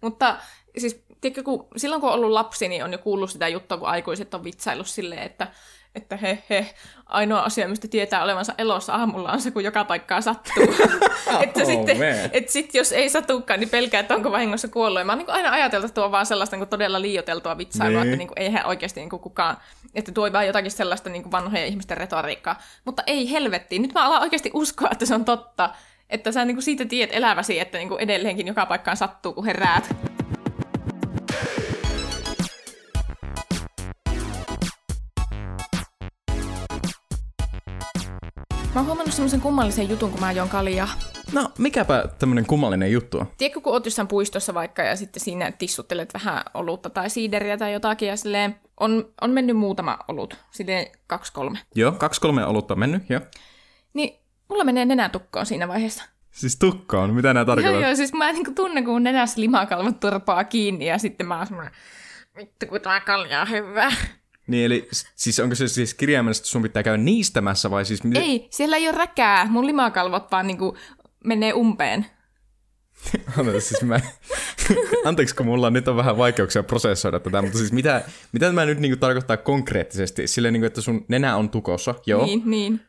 Mutta siis, tiedätkö, kun, silloin kun on ollut lapsi, niin on jo kuullut sitä juttua, kun aikuiset on vitsaillut silleen, että he, ainoa asia, mistä tietää olevansa elossa aamulla, on se, kun joka paikkaa sattuu. Että sitten jos ei satukaan, niin pelkää, että onko vahingossa kuollut. Mä oon niin aina ajateltu, että tuo on vaan sellaista niin todella liioiteltua vitsailua, niin. Että niin eihän oikeasti niin kukaan, että tuo ei vaan jotakin sellaista niin vanhoja ihmisten retoriikkaa. Mutta ei helvettiin, nyt mä alan oikeasti uskoa, että se on totta. Että sä niin siitä tiedät eläväsi, että niin edelleenkin joka paikkaan sattuu, kun heräät. Mä oon huomannut semmoisen kummallisen jutun, kun mä ajoin kaljaa. No, mikäpä tämmönen kummallinen juttu on? Tiedätkö, kun oot jossain puistossa vaikka ja sitten siinä tissuttelet vähän olutta tai siideriä tai jotakin ja silleen on mennyt muutama olut, silleen 2-3. Joo, 2-3 olutta on mennyt, joo. Niin mulla menee nenä tukkoon siinä vaiheessa. Siis tukkoon? Mitä nää tarkoittaa? Joo, siis mä niinku tunnen, kun mun nenässä limakalvot turpaa kiinni ja sitten mä oon semmoinen, vittu kun tää kalja on hyvää. Niin, eli siis onko se siis kirjaimellisesti, että sun pitää käydä niistämässä vai siis... Ei, siellä ei ole räkää. Mun limakalvot vaan niinku menee umpeen. Anteeksi, kun mulla nyt on vähän vaikeuksia prosessoida tätä, mutta siis mitä tämä nyt niinku tarkoittaa konkreettisesti? Silleen, niinku, että sun nenä on tukossa, joo. Niin.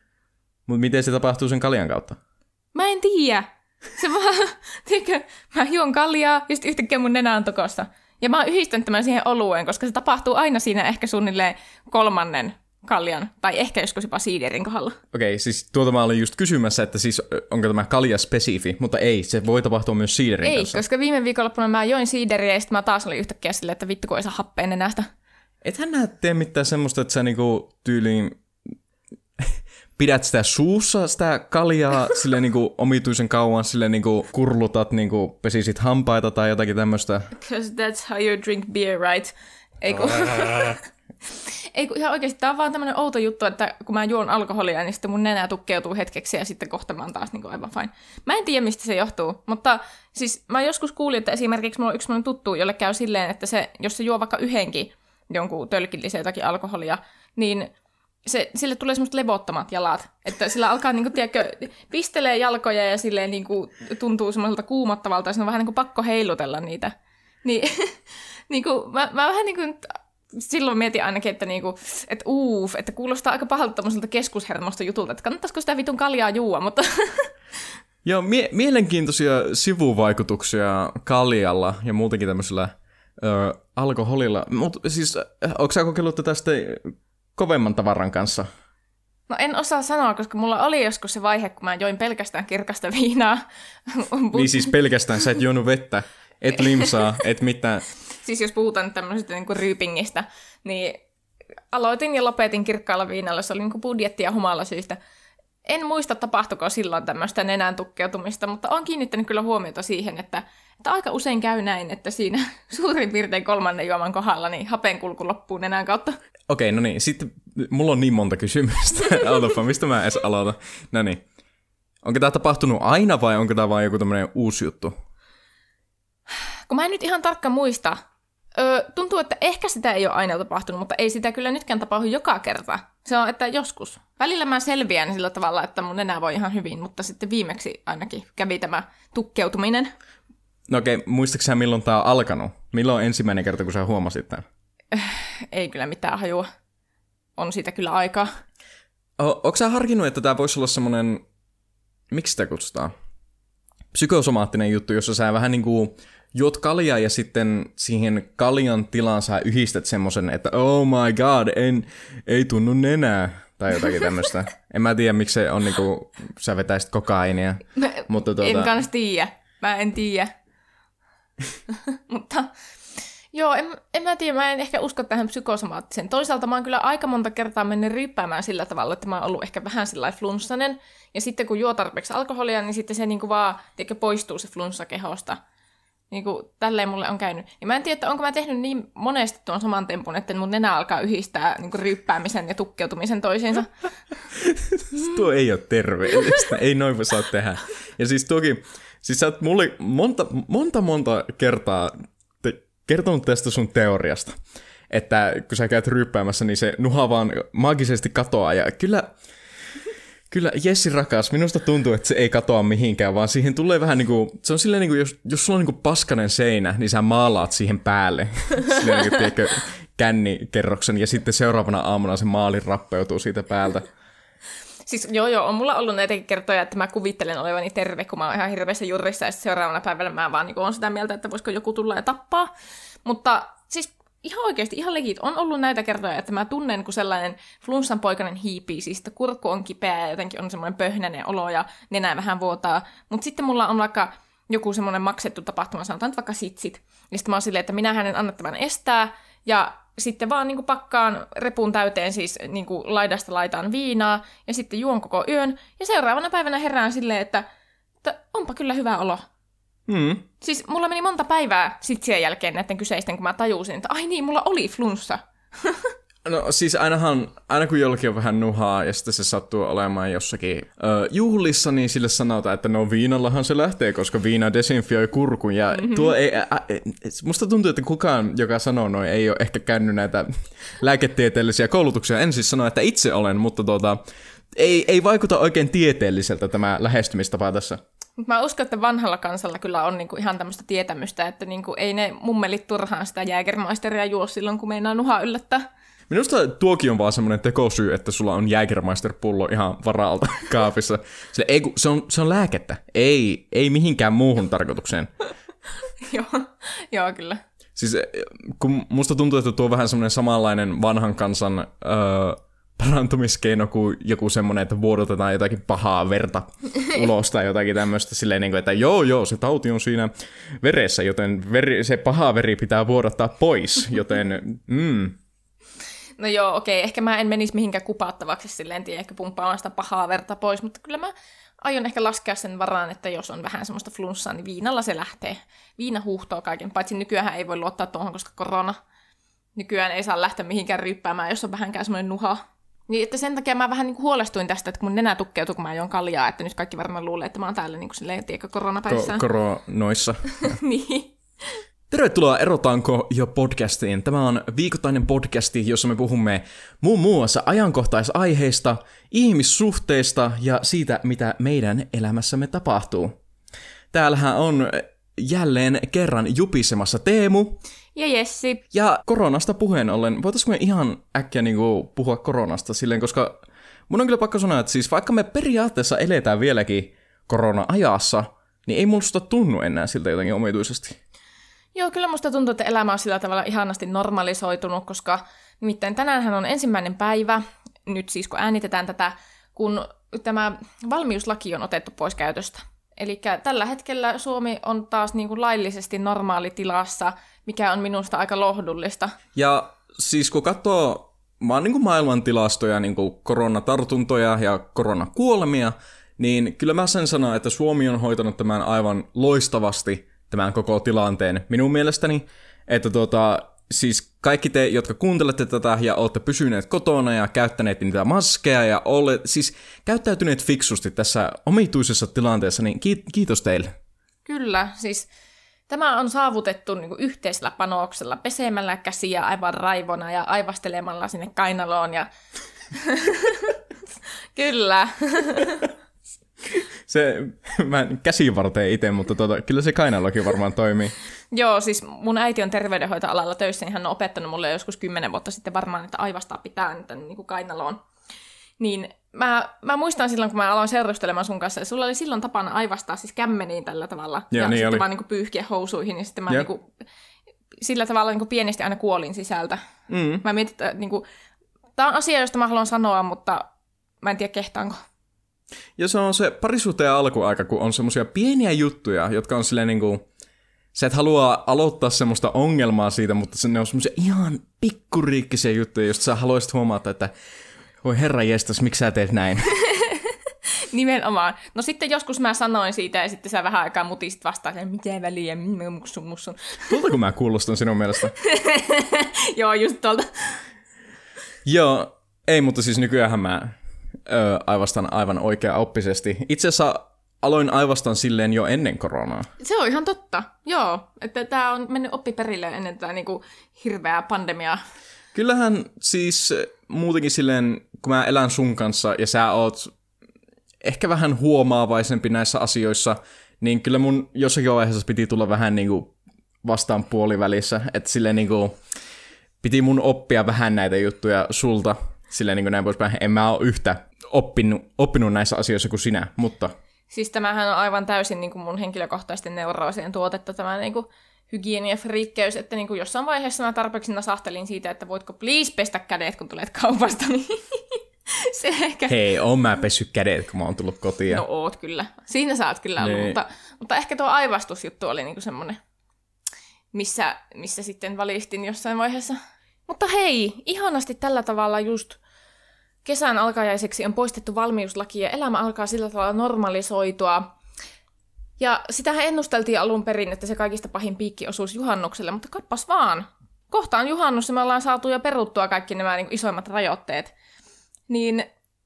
Mutta miten se tapahtuu sen kaljan kautta? Mä en tiedä. Se vaan, tiedätkö, mä juon kaljaa ja sitten yhtäkkiä mun nenä on tukossa. Ja mä oon yhdistänyt tämän siihen olueen, koska se tapahtuu aina siinä ehkä suunnilleen 3. kaljan, tai ehkä joskus jopa siiderin kohdalla. Okei, siis tuota mä olin just kysymässä, että siis onko tämä kalja spesifi, mutta ei, se voi tapahtua myös siiderin kanssa. Ei, koska viime viikonloppuna mä join siideriä ja sitten mä taas olin yhtäkkiä silleen, että vittu kun ei saa happeen nenästä. Ethän nää tee mitään semmoista, että sä niinku tyyliin pidät sitä suussa, sitä kaljaa silleen niinku omituisen kauan, silleen niinku kurlutat, niinku pesisit hampaita tai jotakin tämmöistä. Because that's how you drink beer, right? Ei kun ihan oikeesti, tää on vaan tämmönen outo juttu, että kun mä juon alkoholia, niin sitten mun nenä tukkeutuu hetkeksi ja sitten kohta mä oon taas niinku aivan fine. Mä en tiedä, mistä se johtuu, mutta siis mä joskus kuulin, että esimerkiksi mulla on yksi semmonen tuttu, jolle käy silleen, että se, jos se juo vaikka yhdenkin jonkun tölkillisen jotakin alkoholia, niin... Sille tulee semmoiset levottomat jalat, että sillä alkaa, niin kuin, tiedätkö, pistelee jalkoja ja silleen, niin kuin, tuntuu semmoiselta kuumottavalta ja siinä on vähän niin kuin, pakko heilutella niitä. Niin, niin kuin, mä vähän niin kuin, silloin mietin ainakin, että, niin kuin, että kuulostaa aika pahalta tommoiselta keskushermosta jutulta, että kannattaisiko sitä vitun kaljaa juua, mutta... Joo, mielenkiintoisia sivuvaikutuksia kaljalla ja muutenkin tämmöisellä alkoholilla, mutta siis onko sä kokeillut tätä kovemman tavaran kanssa? No en osaa sanoa, koska mulla oli joskus se vaihe, kun mä join pelkästään kirkasta viinaa. Niin siis pelkästään, sä et juonut vettä, et limsaa, et mitään. Siis jos puhutaan tämmöisestä niin kuin ryypingistä, niin aloitin ja lopetin kirkkaalla viinalla, se oli niin kuin budjetti ja humala syystä. En muista, tapahtuiko silloin tämmöistä nenän tukkeutumista, mutta olen kiinnittänyt kyllä huomiota siihen, että aika usein käy näin, että siinä suurin piirtein 3. juoman kohdalla niin hapenkulku loppuu nenän kautta. Okei, no niin. Sitten mulla on niin monta kysymystä. Odotapa, mistä mä edes aloitan? No niin. Onko tämä tapahtunut aina vai onko tämä vain joku tämmöinen uusi juttu? Kun mä en nyt ihan tarkkaan muista. Tuntuu, että ehkä sitä ei ole aina tapahtunut, mutta ei sitä kyllä nytkään tapahdu joka kerta. Se on, että joskus. Välillä mä selviän sillä tavalla, että mun enää voi ihan hyvin, mutta sitten viimeksi ainakin kävi tämä tukkeutuminen. No okei, muistatko sä milloin tää on alkanut? Milloin on ensimmäinen kerta, kun sä huomasit tämän? Ei kyllä mitään hajua. On siitä kyllä aikaa. Ootko sä harkinnut, että tää voisi olla semmonen... Miksi sitä kutsutaan? Psykosomaattinen juttu, jossa sä vähän niinku... Juot kaljaa ja sitten siihen kaljan tilaan sä yhdistät semmoisen, että oh my god, ei tunnu nenää. Tai jotakin tämmöistä. En mä tiedä, miksi se on niinku, sä vetäisit kokainia. Mutta en kans tiedä. Mä en tiedä. Mutta joo, en mä tiedä, mä en ehkä usko tähän psykosomaattiseen. Toisaalta mä oon kyllä aika monta kertaa mennyt ryppäämään sillä tavalla, että mä oon ollut ehkä vähän sillä flunssanen. Ja sitten kun juo tarpeeksi alkoholia, niin sitten se niinku vaan poistuu se flunssa kehosta. Niin kuin tälleen mulle on käynyt. Ja mä en tiedä, että onko mä tehnyt niin monesti tuon saman tempun, että mun nenä alkaa yhdistää niin kuin ryyppäämisen ja tukkeutumisen toisiinsa. Tuo ei ole terveellistä. Ei noin voi saa tehdä. Ja siis toki, siis sä oot mulle monta kertaa kertonut tästä sun teoriasta. Että kun sä käyt ryyppäämässä, niin se nuha vaan maagisesti katoaa. Ja kyllä... Kyllä Jessi rakas, minusta tuntuu, että se ei katoa mihinkään, vaan siihen tulee vähän niinku, se on silleen niinku, jos sulla on niinku paskanen seinä, niin sä maalaat siihen päälle, silleen niinku, tiedätkö, kännikerroksen, ja sitten seuraavana aamuna se maali rappeutuu siitä päältä. Siis joo, on mulla ollut näitäkin kertoja, että mä kuvittelen olevani terve, kun mä oon ihan hirveässä jurissa, ja seuraavana päivänä mä vaan niinku oon sitä mieltä, että voisiko joku tulla ja tappaa, mutta siis ihan oikeasti, ihan legit. On ollut näitä kertoja, että mä tunnen, kun sellainen flunssan poikainen hiipii, siis että kurkku on kipeä ja jotenkin on semmoinen pöhnäinen olo ja nenä vähän vuotaa. Mutta sitten mulla on vaikka joku semmoinen maksettu tapahtuma, sanotaan vaikka sitsit. Ja sitten mä oon silleen, että minähän en anna tämän estää. Ja sitten vaan niin kuin pakkaan repun täyteen, siis niin kuin laidasta laitaan viinaa ja sitten juon koko yön. Ja seuraavana päivänä herään silleen, että onpa kyllä hyvä olo. Mm. Siis mulla meni monta päivää sitten sen jälkeen näiden kyseisten, kun mä tajusin, että ai niin, mulla oli flunssa. No siis aina kun jollakin on vähän nuhaa ja sitten se sattuu olemaan jossakin juhlissa, niin sille sanotaan, että no viinallahan se lähtee, koska viina desinfioi kurkun. Ja tuo ei, musta tuntuu, että kukaan, joka sanoo noin, ei ole ehkä käynyt näitä lääketieteellisiä koulutuksia. En siis sano, että itse olen, mutta ei vaikuta oikein tieteelliseltä tämä lähestymistapa tässä. Mä uskon, että vanhalla kansalla kyllä on niinku ihan tämmöistä tietämystä, että niinku ei ne mummelit turhaan sitä Jägermeisteria juo silloin, kun meinaa nuhaa yllättää. Minusta tuokin on vaan semmoinen tekosyy, että sulla on Jägermeister-pullo ihan varalta kaapissa. Sillä ei, se on lääkettä. Ei mihinkään muuhun tarkoitukseen. Joo, kyllä. Siis kun musta tuntuu, että tuo on vähän semmoinen samanlainen vanhan kansan parantumiskeino kuin joku semmoinen, että vuodotetaan jotakin pahaa verta ulos tai jotakin tämmöistä silleen, että joo, se tauti on siinä veressä, joten se paha veri pitää vuodattaa pois, joten No joo, okei, ehkä mä en menisi mihinkään kupaattavaksi silleen, tiedä, ehkä pumppaamaan sitä pahaa verta pois, mutta kyllä mä aion ehkä laskea sen varaan, että jos on vähän semmoista flunssaa, niin viinalla se lähtee. Viina huuhtoo kaiken, paitsi nykyään ei voi luottaa tuohon, koska korona. Nykyään ei saa lähteä mihinkään ryppäämään, jos on vähänkään semmoinen nuha. Niin, että sen takia mä vähän niin kuin huolestuin tästä, että kun mun nenä tukkeutui, kun mä joon kaljaa, että nyt kaikki varmaan luulee, että mä oon täällä niin kuin silleen, tiedätkö, koronapäissään. Koronoissa. Niin. Tervetuloa Erotaanko jo podcastiin. Tämä on viikoittainen podcasti, jossa me puhumme muun muassa ajankohtaisaiheista, ihmissuhteista ja siitä, mitä meidän elämässämme tapahtuu. Täällähän on jälleen kerran jupisemassa Teemu. Ja Jessi. Ja koronasta puheen ollen, voitaisiinko me ihan äkkiä niinku puhua koronasta silleen, koska mun on kyllä pakko sanoa, että siis vaikka me periaatteessa eletään vieläkin korona-ajassa, niin ei musta tunnu enää siltä jotenkin omituisesti. Joo, kyllä musta tuntuu, että elämä on sillä tavalla ihanasti normalisoitunut, koska nimittäin tänäänhän on ensimmäinen päivä, nyt siis kun äänitetään tätä, kun tämä valmiuslaki on otettu pois käytöstä. Eli tällä hetkellä Suomi on taas niin kuin laillisesti normaalitilassa, mikä on minusta aika lohdullista. Ja siis kun katsoo vaan niin kuin maailman tilastoja, niin kuin koronatartuntoja ja koronakuolemia, niin kyllä mä sen sanon, että Suomi on hoitanut tämän aivan loistavasti, tämän koko tilanteen minun mielestäni. Että siis kaikki te, jotka kuuntelette tätä ja olette pysyneet kotona ja käyttäneet niitä maskeja ja siis käyttäytyneet fiksusti tässä omituisessa tilanteessa, niin kiitos teille. Kyllä, siis tämä on saavutettu niin kuin yhteisellä panoksella, pesemällä käsiä aivan raivona ja aivastelemalla sinne kainaloon ja kyllä. Se, mä en käsivarteen itse, mutta kyllä se kainalokin varmaan toimii. Joo, siis mun äiti on terveydenhoitoalalla töissä, niin hän on opettanut mulle joskus 10 vuotta sitten varmaan, että aivastaa pitää niin kainaloon. Niin mä muistan silloin, kun mä aloin seurustelemaan sun kanssa, ja sulla oli silloin tapana aivastaa siis kämmeniin tällä tavalla. Joo, ja niin sitten oli. Vaan niin pyyhkiä housuihin, ja sitten mä niin kuin, sillä tavalla niin pienesti aina kuolin sisältä. Mm. Mä mietin, että niin kuin, tää on asia, josta mä haluan sanoa, mutta mä en tiedä kehtaanko. Ja se on se parisuhteen alkuaika, kun on semmoisia pieniä juttuja, jotka on silleen niinku, sä et halua aloittaa semmoista ongelmaa siitä, mutta ne on semmoisia ihan pikkuriikkisiä juttuja, josta sä haluaisit huomata, että voi herra jestas, miksi sä teet näin? Nimenomaan. No sitten joskus mä sanoin siitä ja sitten sä vähän aikaa mutisit vastaan, että mitä väliä, mussun. Tuolta kun mä kuulostan sinun mielestä? Joo, just tuolta. Joo, ei, mutta siis nykyäänhän mä aivastan aivan oikea-oppisesti. Itse asiassa aloin aivastan silleen jo ennen koronaa. Se on ihan totta, joo. Että tää on mennyt oppiperille ennen tätä niinku hirveää pandemiaa. Kyllähän siis muutenkin silleen, kun mä elän sun kanssa ja sä oot ehkä vähän huomaavaisempi näissä asioissa, niin kyllä mun jossakin vaiheessa piti tulla vähän niin kuin vastaan puolivälissä, että silleen niin kuin piti mun oppia vähän näitä juttuja sulta, silleen niin kuin näin poispäin. En mä ole yhtä oppinut näissä asioissa kuin sinä, mutta... Siis tämähän on aivan täysin niin kuin mun henkilökohtaisten neuroosien tuotetta, tämä niin kuin hygieniafriikkeys, että niin kuin jossain vaiheessa mä tarpeeksi nasahtelin siitä, että voitko please pestä kädet, kun tulet kaupasta, niin... Se ehkä... Hei, oon mä pessyt kädet, kun mä oon tullut kotiin. No oot kyllä. Siinä sä oot kyllä ollut, mutta ehkä tuo aivastusjuttu oli niinku semmoinen, missä sitten valistin jossain vaiheessa. Mutta hei, ihanasti tällä tavalla just kesän alkajaiseksi on poistettu valmiuslaki ja elämä alkaa sillä tavalla normalisoitua. Ja sitähän ennusteltiin alun perin, että se kaikista pahin piikki osuisi juhannukselle, mutta kappas vaan. Kohta on juhannus ja me ollaan saatu jo peruttua kaikki nämä niinku isoimmat rajoitteet. Niin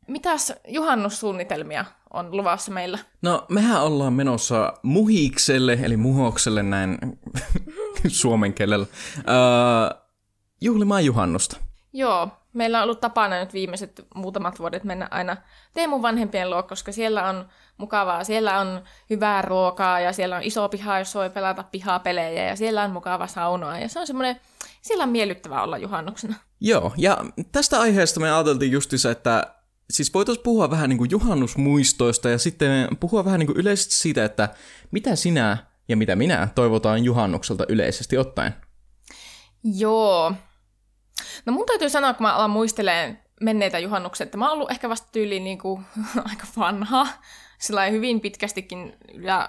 mitäs juhannussuunnitelmia on luvassa meillä? No, mehän ollaan menossa muhikselle, eli muhokselle näin suomen kielellä, juhlimaan juhannusta. Joo, meillä on ollut tapana nyt viimeiset muutamat vuodet mennä aina Teemun vanhempien luo, koska siellä on mukavaa, siellä on hyvää ruokaa ja siellä on iso piha, jos voi pelata pihapelejä ja siellä on mukava saunaa ja se on semmoinen, siellä on miellyttävää olla juhannuksena. Joo, ja tästä aiheesta me ajateltiin justiinsa, että siis voitaisiin puhua vähän niin kuin juhannusmuistoista ja sitten puhua vähän niin kuin yleisesti siitä, että mitä sinä ja mitä minä toivotaan juhannukselta yleisesti ottaen. Joo. No mun täytyy sanoa, kun mä alan muistelemaan menneitä juhannuksia, että mä oon ollut ehkä vasta tyyliin niin kuin aika vanha, sillä hyvin pitkästikin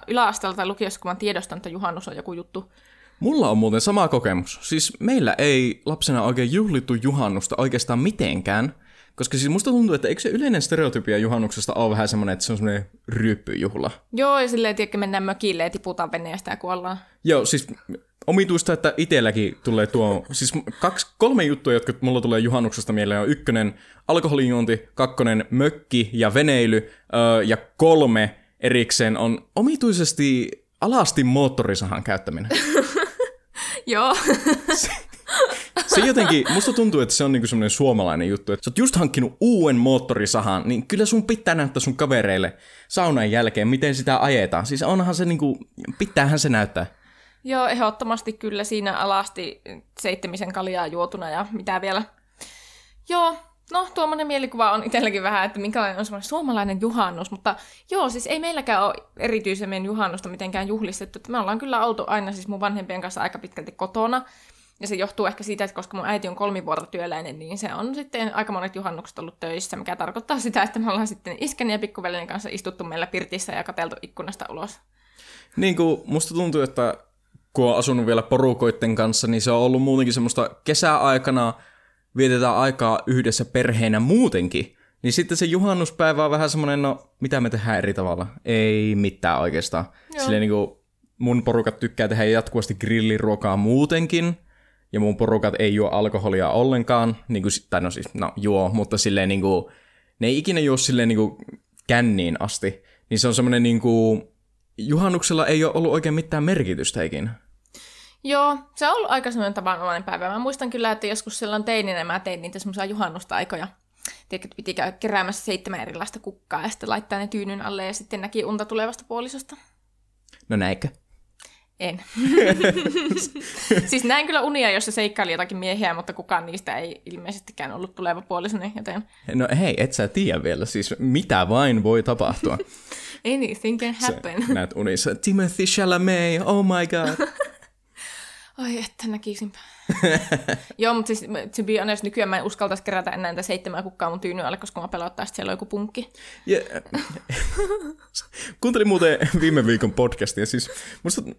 yläasteelta tai lukiossa, kun mä tiedostan, että juhannus on joku juttu. Mulla on muuten sama kokemus. Siis meillä ei lapsena oikein juhlittu juhannusta oikeastaan mitenkään, koska siis musta tuntuu, että eikö se yleinen stereotypia juhannuksesta ole vähän semmoinen, että se on semmoinen ryppyjuhla. Joo, ja silleen tiedäkö mennään mökille ja tiputaan veneestä ja kuollaan. Joo, siis omituista, että itselläkin tulee tuo, siis 2-3 juttua, jotka mulla tulee juhannuksesta mieleen on 1, alkoholijuonti, 2, mökki ja veneily, ja 3 erikseen on omituisesti alasti moottorisahan käyttäminen. Joo. Se jotenkin, musta tuntuu, että se on niinku semmoinen suomalainen juttu, että sä oot just hankkinut uuden moottorisahan, niin kyllä sun pitää näyttää sun kavereille saunan jälkeen, miten sitä ajetaan. Siis onhan se niinku, pitäähän se näyttää. Joo, ehdottomasti kyllä siinä alasti 7 kaljaa juotuna ja mitä vielä. Joo, no tuommoinen mielikuva on itselläkin vähän, että minkälainen on semmoinen suomalainen juhannus, mutta joo, siis ei meilläkään ole erityisemmin juhannusta mitenkään juhlistettu. Me ollaan kyllä oltu aina siis mun vanhempien kanssa aika pitkälti kotona. Ja se johtuu ehkä siitä, että koska mun äiti on 3-vuorotyöläinen, niin se on sitten aika monet juhannukset ollut töissä, mikä tarkoittaa sitä, että me ollaan sitten iskän ja pikkuveljen kanssa istuttu meillä pirtissä ja katseltu ikkunasta ulos. Niin kuin musta tuntuu, että kun on asunut vielä porukoitten kanssa, niin se on ollut muutenkin semmoista kesäaikana vietetään aikaa yhdessä perheenä muutenkin. Niin sitten se juhannuspäivä on vähän semmoinen, no mitä me tehdään eri tavalla? Ei mitään oikeastaan. Joo. Silleen niin kuin mun porukat tykkää tehdä jatkuvasti grilliruokaa muutenkin. Ja mun porukat ei juo alkoholia ollenkaan, niin kuin, tai no siis, no juo, mutta silleen niin kuin, ne ei ikinä juo silleen niin kuin känniin asti. Niin se on semmoinen niin kuin, juhannuksella ei ole ollut oikein mitään merkitystä ikinä. Joo, se on ollut aika semmoinen tavanomainen päivä. Mä muistan kyllä, että joskus silloin teininä mä tein niitä semmoisia juhannusta-aikoja. Tiedätkö, että piti käydä keräämässä 7 erilaista kukkaa ja sitten laittaa ne tyynyn alle ja sitten näki unta tulevasta puolisosta. No näikö? En. Siis näin kyllä unia, jossa seikkaili jotakin miehiä, mutta kukaan niistä ei ilmeisestikään ollut tuleva puolisoni, joten... No hei, et sä tiedä vielä, siis mitä vain voi tapahtua. Anything can happen. Näet unissa, Timothy Chalamet, oh my god. Oi, että näkisinpä. Joo, mutta siis to be honest, nykyään mä en uskaltaisi kerätä enää näitä 7 kukkaa mun tyynyn alle, koska mä pelottaa, siellä on joku punkki. Kuuntelin muuten viime viikon podcastia. Siis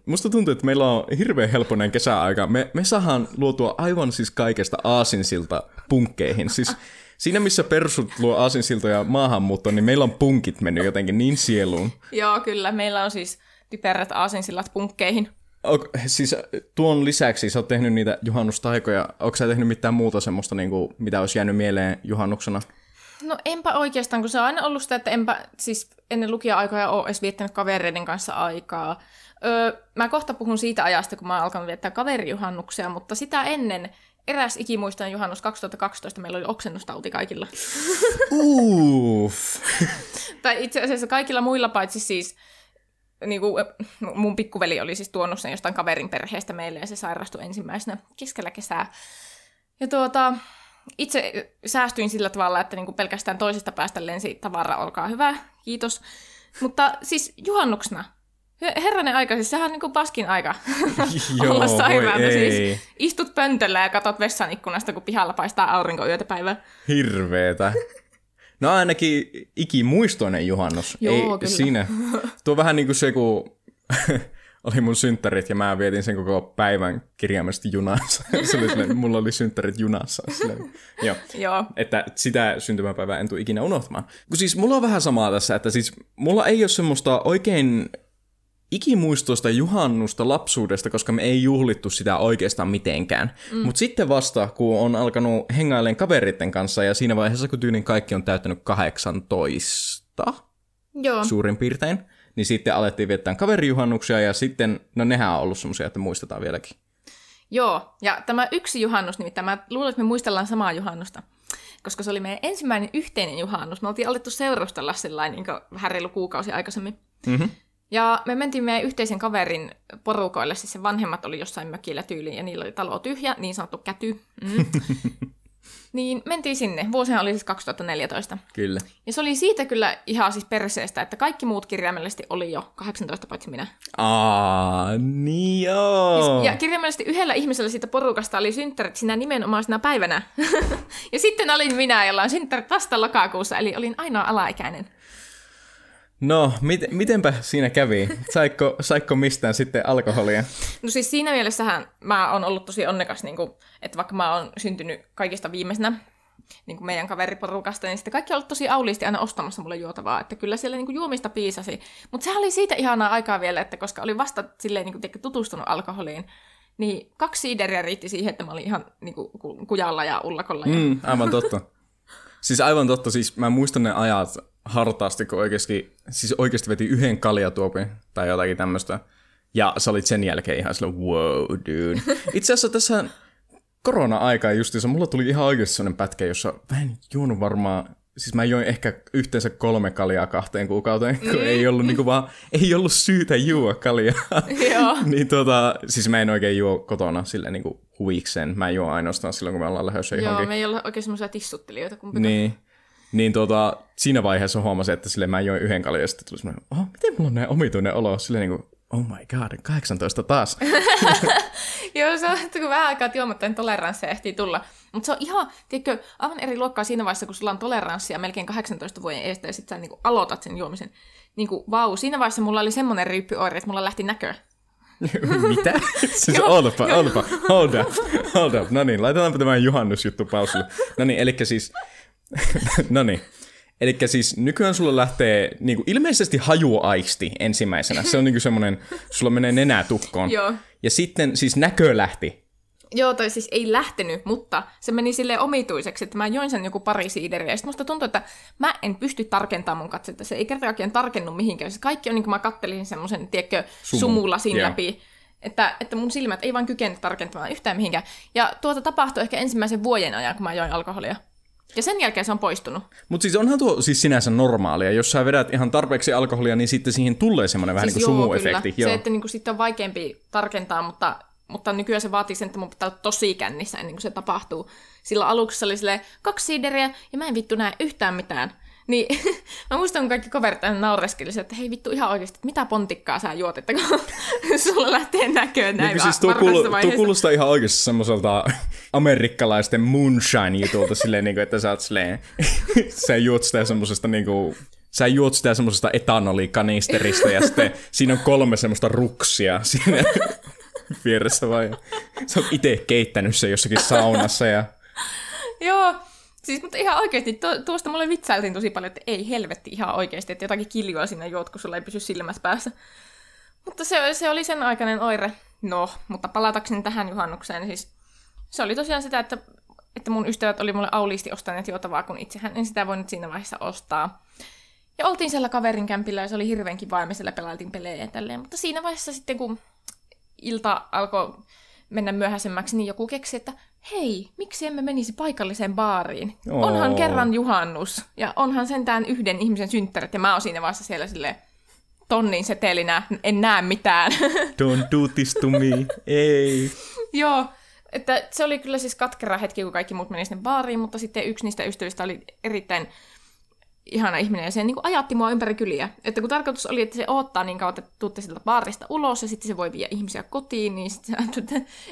musta tuntuu, että meillä on hirveän helpoinen kesäaika. Me saadaan luotua aivan siis kaikesta aasinsilta punkkeihin. Siis siinä, missä persut luo aasinsiltoja maahanmuuttoon, niin meillä on punkit mennyt jotenkin niin sieluun. Joo, kyllä. Meillä on siis typerät aasinsillat punkkeihin. Okay, siis tuon lisäksi sä oot tehnyt niitä juhannustaikoja. Ootko sä tehnyt mitään muuta semmoista, niin kuin, mitä olisi jäänyt mieleen juhannuksena? No enpä oikeastaan, kun se on aina ollut sitä, että enpä siis ennen lukioaikoja ole edes viettänyt kavereiden kanssa aikaa. Mä kohta puhun siitä ajasta, kun mä oon alkanut viettää kaverijuhannuksia, mutta sitä ennen eräs ikimuistajan juhannus 2012 meillä oli oksennustauti kaikilla. Uff. Tai itse asiassa kaikilla muilla paitsi siis, niin kuin, mun pikkuveli oli siis tuonut sen jostain kaverin perheestä meille ja se sairastui ensimmäisenä keskellä kesää. Ja itse säästyin sillä tavalla, että niin kuin pelkästään toisesta päästä lensi tavara, olkaa hyvä, kiitos. Mutta siis juhannuksena. Herranen aika, siis sehän on niin kuin paskin aika olla sairaalta. Siis istut pöntöllä ja katot vessan ikkunasta, kun pihalla paistaa aurinko yötäpäivää. Hirveetä. No ainakin ikimuistoinen juhannus. Joo, ei kyllä. Siinä. Tuo vähän niin kuin se, kun oli mun synttärit ja mä vietin sen koko päivän kirjaimellisesti junassa. Se oli silleen, mulla oli synttärit junassa. Silleen, joo. Että sitä syntymäpäivää en tule ikinä unohtamaan. Kun siis mulla on vähän samaa tässä, että siis mulla ei ole semmoista oikein ikimuistoista juhannusta lapsuudesta, koska me ei juhlittu sitä oikeastaan mitenkään. Mutta sitten vasta, kun on alkanut hengailemaan kaveritten kanssa ja siinä vaiheessa, kun tyylin kaikki on täyttänyt 18 suurin piirtein, niin sitten alettiin viettää kaverijuhannuksia ja sitten, no nehän on ollut semmoisia, että muistetaan vieläkin. Joo, ja tämä yksi juhannus nimittäin, mä luulen, että me muistellaan samaa juhannusta, koska se oli meidän ensimmäinen yhteinen juhannus. Me oltiin alettu seurustella sellainen niin vähän reilu kuukausi aikaisemmin. Mm-hmm. Ja me mentiin meidän yhteisen kaverin porukoille, siis sen vanhemmat oli jossain mökillä tyyliin ja niillä oli talo tyhjä, niin sanottu käty. Niin mentiin sinne, vuosina oli siis 2014. Kyllä. Ja se oli siitä kyllä ihan siis perseestä, että kaikki muut kirjaimellisesti oli jo 18 paitsi minä. Niin joo. Ja kirjaimellisesti yhdellä ihmisellä siitä porukasta oli synttärit sinä nimenomaan sinä päivänä. Ja sitten olin minä, jolla on synttärit vasta lokakuussa, eli olin ainoa alaikäinen. No, mitenpä siinä kävi? Saikko mistään sitten alkoholia? No siis siinä mielessähän mä oon ollut tosi onnekas, niin kuin, että vaikka mä oon syntynyt kaikista viimeisenä niin kuin meidän kaveriporukasta, niin sitten kaikki on ollut tosi auliisti aina ostamassa mulle juotavaa, että kyllä siellä niin kuin juomista piisasi. Mutta sehän oli siitä ihanaa aikaa vielä, että koska olin vasta silleen, niin kuin, tutustunut alkoholiin, niin 2 siideriä riitti siihen, että mä olin ihan niin kuin, kujalla ja ullakolla. Ja... aivan totta. Siis aivan totta, siis mä muistan ne ajat hartaasti, kun oikeasti veti yhden kaljatuopin tai jotakin tämmöistä. Ja sä olit sen jälkeen ihan silleen, wow, dude. Itse asiassa tässä korona-aikaa justiinsa mulla tuli ihan oikeasti sellainen pätkä, jossa mä en juonut varmaan, siis mä join ehkä yhteensä 3 kaljaa 2 kuukauteen, kun ei ollut, niin vaan, ei ollut syytä juua kaljaa. Joo. Niin siis mä en oikein juo kotona silleen niin kuin huvikseen. Mä juon ainoastaan silloin, kun me ollaan lähdössä johonkin. Joo, me ei olla oikein semmoisia tissuttelijoita kumpikaan. Niin siinä vaiheessa huomasin, että silleen mä join yhden kaljan ja sitten tuli semmoinen, miten mulla on näin omituinen olo? Silleen niin kuin, oh my god, 18 taas. Joo, se on, että kun vähän aikaa juomattain toleranssia ehtii tulla. Mutta se on ihan, tiedätkö, aivan eri luokkaa siinä vaiheessa, kun sulla on toleranssia melkein 18 vuoden eestä ja sitten sä niin kuin aloitat sen juomisen. Niin kuin, vau, siinä vaiheessa mulla oli semmoinen ryyppyoire, että mulla lähti näköä. Mitä? Siis olpa, hold up. No niin, laitetaanpa tämä juhannusjuttu pausille. Elikkä siis nykyään sulla lähtee niinku ilmeisesti hajuaisti ensimmäisenä. Se on niinku semmoinen, sulla menee nenä tukkoon. Joo. Ja sitten siis näkö lähti. Joo, tai siis ei lähtenyt, mutta se meni silleen omituiseksi, että mä join sen joku pari siideriä. Ja sitten musta tuntuu, että mä en pysty tarkentamaan mun katsetta. Se ei kertaakaan tarkennu mihinkään. Siis kaikki on niin kuin mä kattelin semmoisen, tiedätkö, sumulasin läpi. Että mun silmät ei vaan kykene tarkentamaan yhtään mihinkään. Ja tapahtui ehkä ensimmäisen vuoden ajan, kun mä join alkoholia. Ja sen jälkeen se on poistunut. Mutta siis onhan tuo siis sinänsä normaalia. Jos sä vedät ihan tarpeeksi alkoholia, niin sitten siihen tulee semmoinen vähän siis niin kuin sumuefekti. Kyllä. Se, että niin kuin sitten on vaikeampi tarkentaa, mutta nykyään se vaatii sen, että mun pitää olla tosi kännissä ennen kuin se tapahtuu. Silloin aluksi oli silleen 2 siideriä ja mä en vittu näe yhtään mitään. Niin mä muistan, kun kaikki kaverit aina naureskelisivat, että hei vittu ihan oikeasti, mitä pontikkaa sä juot, että kun sulla lähtee näköön näin niin, siis tuo kuulostaa ihan oikeasti semmoiselta amerikkalaisten moonshine-jutulta silleen, niin kuin, että sä oot silleen, sä juot sitä semmoisesta etanolikanisteristä ja sitten siinä on 3 semmoista ruksia siinä vieressä vai? Sä oot itse keittänyt sen jossakin saunassa ja... Joo. Siis, mutta ihan oikeasti, tuosta mulle vitsailtiin tosi paljon, että ei helvetti ihan oikeasti, että jotakin kiljua siinä juot, kun sulla ei pysy silmässä päässä. Mutta se oli sen aikainen oire. No, mutta palatakseni tähän juhannukseen, siis se oli tosiaan sitä, että mun ystävät oli mulle auliisti ostaneet juotavaa, kun itsehän en sitä voinut siinä vaiheessa ostaa. Ja oltiin siellä kaverin kämpillä ja se oli hirveän kivaa ja me siellä pelailtiin pelejä ja tälleen. Mutta siinä vaiheessa sitten, kun ilta alkoi mennä myöhäisemmäksi, niin joku keksi, että hei, miksi emme menisi paikalliseen baariin? Oo. Onhan kerran juhannus, ja onhan sentään yhden ihmisen synttärit, ja mä oon siinä vasta siellä silleen, tonnin setelinä, en näe mitään. Don't do this to me, ei. Joo, että se oli kyllä siis katkera hetki, kun kaikki muut meni sinne baariin, mutta sitten yksi niistä ystävistä oli erittäin ihana ihminen, ja se niin kuin ajatti mua ympäri kyliä. Että kun tarkoitus oli, että se odottaa niin kauan, että tuutte sieltä baarista ulos, ja sitten se voi viedä ihmisiä kotiin, niin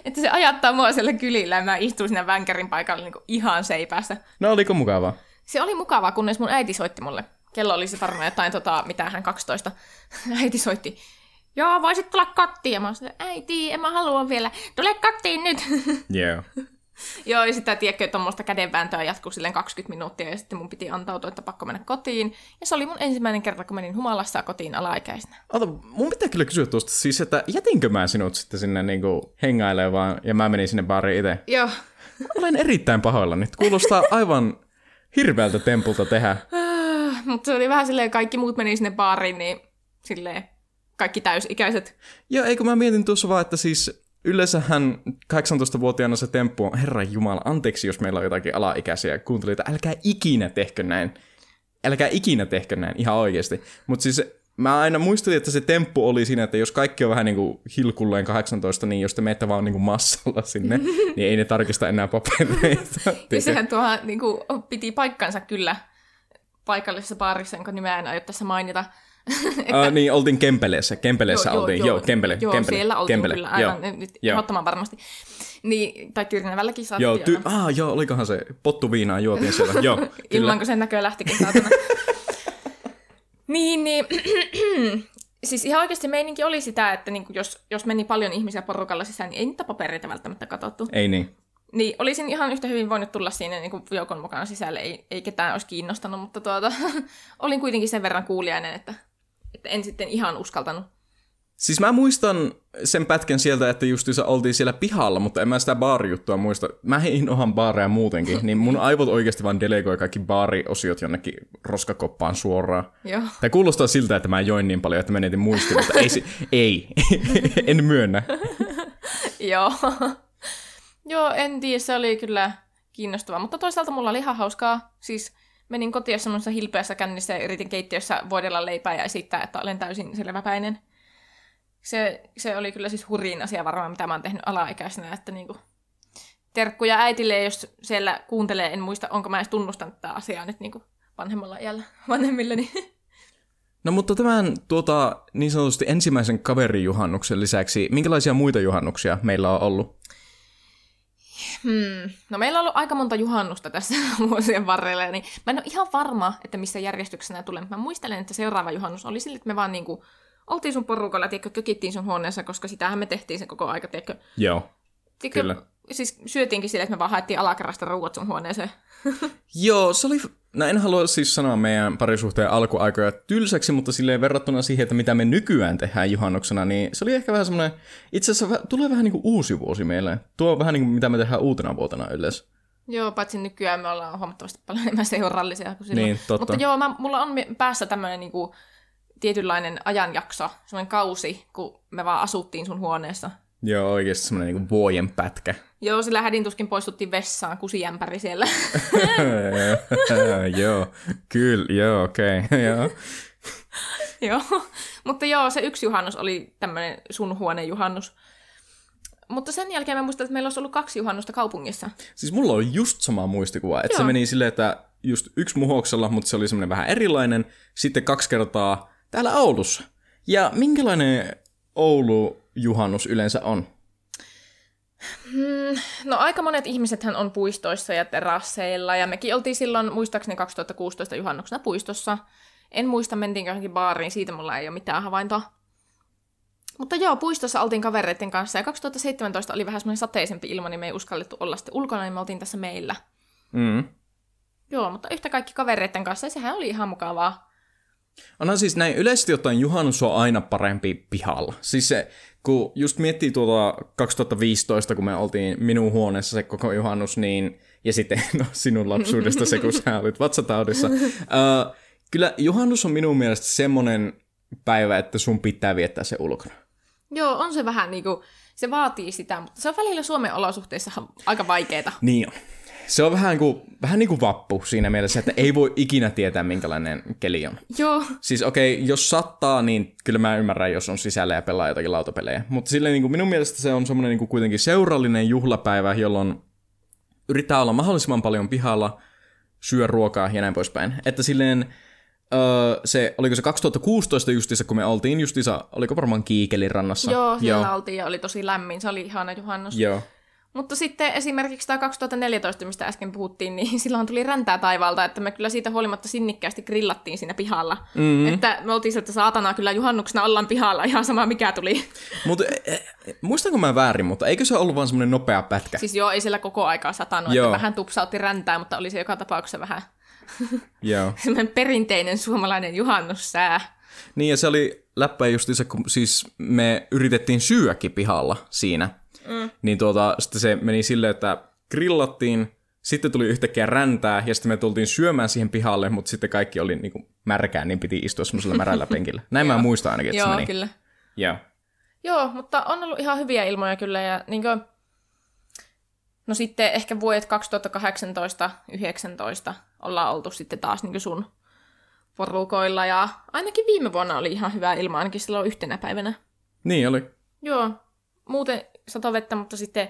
että se ajattaa mua siellä kylillä, ja mä istuin siinä vänkärin paikalla niin kuin ihan seipäässä. No oliko mukavaa? Se oli mukavaa, kunnes mun äiti soitti mulle. Kello oli se varmaan jotain, mitähän 12. Äiti soitti, joo, voisit tulla kotiin. Ja mä sanoin, äiti, en mä halua vielä. Tule kotiin nyt! Joo. Joo, ja sitten tiedätkö, tuommoista kädenvääntöä jatkuu silleen 20 minuuttia, ja sitten mun piti antautua, että pakko mennä kotiin. Ja se oli mun ensimmäinen kerta, kun menin humalassa kotiin alaikäisenä. Ota, mun pitää kyllä kysyä tuosta, siis, että jätinkö mä sinut sitten sinne niinku hengailevaan, ja mä menin sinne baariin itse? Joo. Olen erittäin pahoillani. Kuulostaa aivan hirveältä tempulta tehdä. Mutta se oli vähän silleen, kaikki muut meni sinne baariin, niin silleen kaikki täysikäiset. Joo, eikö mä mietin tuossa vaan, että siis yleensähän 18-vuotiaana se temppu on, herranjumala, anteeksi jos meillä on jotakin alaikäisiä kuuntelijoita, älkää ikinä tehkö näin, ihan oikeasti. Mutta siis mä aina muistelin, että se temppu oli siinä, että jos kaikki on vähän niin kuin hilkulleen 18, niin jos te menette vaan niin kuin massalla sinne, niin ei ne tarkista enää papereita. Ja sehän tuohan niin kuin piti paikkansa kyllä. Paikallisessa baarissa, jonka nimeä en aio tässä mainita. Että... niin, oltiin Kempeleessä oltiin. Joo, Kempele. Siellä oltiin Kempele. Kyllä aivan, ottamaan varmasti. Niin, tai Tyrnävälläkin saatiin. Joo, olikohan se pottu viinaa juotiin siellä. Joo, kyllä. Ilman kun sen näköä lähtikin saatana. niin. Siis ihan oikeasti meininki oli sitä, että niin jos meni paljon ihmisiä porukalla sisään, niin ei niitä papereita välttämättä katsottu. Ei niin. Niin, olisin ihan yhtä hyvin voinut tulla siinä niin kuin joukon mukana sisälle, ei ketään olisi kiinnostanut, mutta olin kuitenkin sen verran kuulijainen, että en sitten ihan uskaltanut. Siis mä muistan sen pätkän sieltä, että justiinsa oltiin siellä pihalla, mutta en mä sitä baarijuttua muista. Mä inhoan baareja muutenkin, niin mun aivot oikeasti vaan delegoi kaikki baariosiot jonnekin roskakoppaan suoraan. Joo. Tämä kuulostaa siltä, että mä join niin paljon, että menetin muistin, mutta ei, en myönnä. Joo. Joo, en tiedä, se oli kyllä kiinnostavaa, mutta toisaalta mulla oli ihan hauskaa. Siis menin kotiin semmoisessa hilpeässä kännissä ja yritin keittiössä voidella leipää ja esittää, että olen täysin selväpäinen. Se oli kyllä siis hurjin asia varmaan, mitä mä oon tehnyt alaikäisenä, että niinku... Terkkuja äitille, jos siellä kuuntelee, en muista, onko mä edes tunnustanut tätä asiaa nyt niinku vanhemmalla iällä, vanhemmilleni. No mutta tämän niin sanotusti ensimmäisen kaverijuhannuksen lisäksi, minkälaisia muita juhannuksia meillä on ollut? No meillä on ollut aika monta juhannusta tässä vuosien varrella, niin mä en ole ihan varma, että missä järjestyksessä nämä tulee, mutta mä muistelen, että seuraava juhannus oli sille, että me vaan niinku oltiin sun porukalla, tiedätkö, kökittiin sun huoneessa, koska sitähän me tehtiin sen koko aika, tiedätkö. Joo, tiedätkö, kyllä. Siis syötiinkin sille, että me vaan haettiin alakerrasta ruuat sun huoneeseen. Joo, se oli... No en halua siis sanoa meidän parisuhteen alkuaikoja tylsäksi, mutta silleen verrattuna siihen, että mitä me nykyään tehdään juhannuksena, niin se oli ehkä vähän semmoinen, itse asiassa tulee vähän niin kuin uusi vuosi meille. Tuo on vähän niin kuin mitä me tehdään uutena vuotena yleensä. Joo, paitsi nykyään me ollaan huomattavasti paljon enemmän seurallisia kuin silloin. Niin, totta. Mutta joo, mulla on päässä tämmöinen niin kuin tietynlainen ajanjakso, semmoinen kausi, kun me vaan asuttiin sun huoneessa. Joo, oikeasti semmoinen niin kuin vuoden pätkä. Joo, sillä hädintuskin poistuttiin vessaan, kusijämpäri siellä. Joo, kyllä, joo, okei, joo. Joo, mutta joo, se yksi juhannus oli tämmöinen sun huoneen juhannus. Mutta sen jälkeen mä muistan, että meillä olisi ollut 2 juhannusta kaupungissa. Siis mulla on just sama muistikuva, että se meni silleen, että just 1 Muhoksella, mutta se oli semmoinen vähän erilainen. Sitten 2 kertaa täällä Oulussa. Ja minkälainen Oulu-juhannus yleensä on? No aika monet ihmisethän on puistoissa ja terasseilla, ja mekin oltiin silloin muistaakseni 2016 juhannuksena puistossa. En muista, mentiinkö johonkin baariin, siitä mulla ei ole mitään havaintoa. Mutta joo, puistossa oltiin kavereiden kanssa, ja 2017 oli vähän semmoinen sateisempi ilma, niin me ei uskallettu olla sitten ulkona, niin me oltiin tässä meillä. Mm. Joo, mutta yhtä kaikki kavereiden kanssa, ja sehän oli ihan mukavaa. Onhan siis näin yleisesti ottaen juhannus on aina parempi pihalla. Siis se, kun just miettii 2015, kun me oltiin minun huoneessa se koko juhannus, niin, ja sitten sinun lapsuudesta se, kun sä olit vatsataudissa. Kyllä juhannus on minun mielestä semmoinen päivä, että sun pitää viettää se ulkona. Joo, on se vähän niinku, se vaatii sitä, mutta se on välillä Suomen olosuhteissa aika vaikeeta. Niin on. Se on vähän niin kuin vappu siinä mielessä, että ei voi ikinä tietää, minkälainen keli on. Joo. Siis okei, jos sattaa, niin kyllä mä ymmärrän, jos on sisällä ja pelaa jotakin lautapelejä. Mutta silleen, niin kuin minun mielestä se on semmoinen niin kuin kuitenkin seurallinen juhlapäivä, jolloin yrittää olla mahdollisimman paljon pihalla, syö ruokaa ja näin poispäin. Että silleen, se, oliko se 2016 justiinsa, kun me oltiin justiinsa, oliko varmaan Kiikelin rannassa? Joo, siellä oltiin ja oli tosi lämmin, se oli ihana juhannus. Joo. Mutta sitten esimerkiksi tämä 2014, mistä äsken puhuttiin, niin silloin tuli räntää taivaalta, että me kyllä siitä huolimatta sinnikkäästi grillattiin siinä pihalla. Mm-hmm. Että me oltiin sieltä saatanaa kyllä juhannuksena ollaan pihalla, ihan sama mikä tuli. Mutta muistanko mä väärin, mutta eikö se ollut vaan semmoinen nopea pätkä? Siis joo, ei siellä koko aikaa satanut, joo. Että vähän tupsautti räntää, mutta oli se joka tapauksessa vähän semmoinen perinteinen suomalainen juhannussää. Niin ja se oli läppä justiinsa, kun siis me yritettiin syödäkin pihalla siinä. Mm. Niin sitten se meni silleen, että grillattiin, sitten tuli yhtäkkiä räntää ja sitten me tultiin syömään siihen pihalle, mutta sitten kaikki oli niinku märkää, niin piti istua semmoisella märällä penkillä. Näin mä muistan ainakin, että se meni. Joo, kyllä. Yeah. Joo, mutta on ollut ihan hyviä ilmoja kyllä ja niinku... No sitten ehkä vuodet 2018-19 ollaan oltu sitten taas niinku sun porukoilla ja ainakin viime vuonna oli ihan hyvä ilma, ainakin silloin yhtenä päivänä. Niin oli. Joo, muuten... satovettä, mutta sitten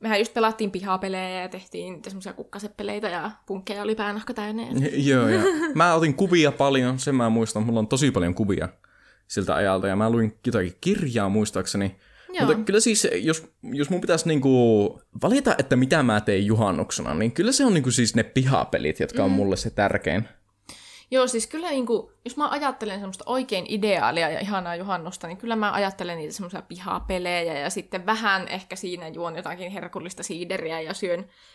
mehän just pelattiin pihapelejä ja tehtiin semmoisia kukkasepeleitä ja punkkeja oli päänahka täynnä. Joo. Mä otin kuvia paljon, sen mä muistan. Mulla on tosi paljon kuvia siltä ajalta ja mä luin jotakin kirjaa muistaakseni. Joo. Mutta kyllä siis, jos mun pitäisi niinku valita, että mitä mä tein juhannuksena, niin kyllä se on niinku siis ne pihapelit, jotka on mulle se tärkein. Joo, siis kyllä niinku, jos mä ajattelen semmoista oikein ideaalia ja ihanaa juhannusta, niin kyllä mä ajattelen niitä semmoisia pihapelejä ja sitten vähän ehkä siinä juon jotakin herkullista siideriä ja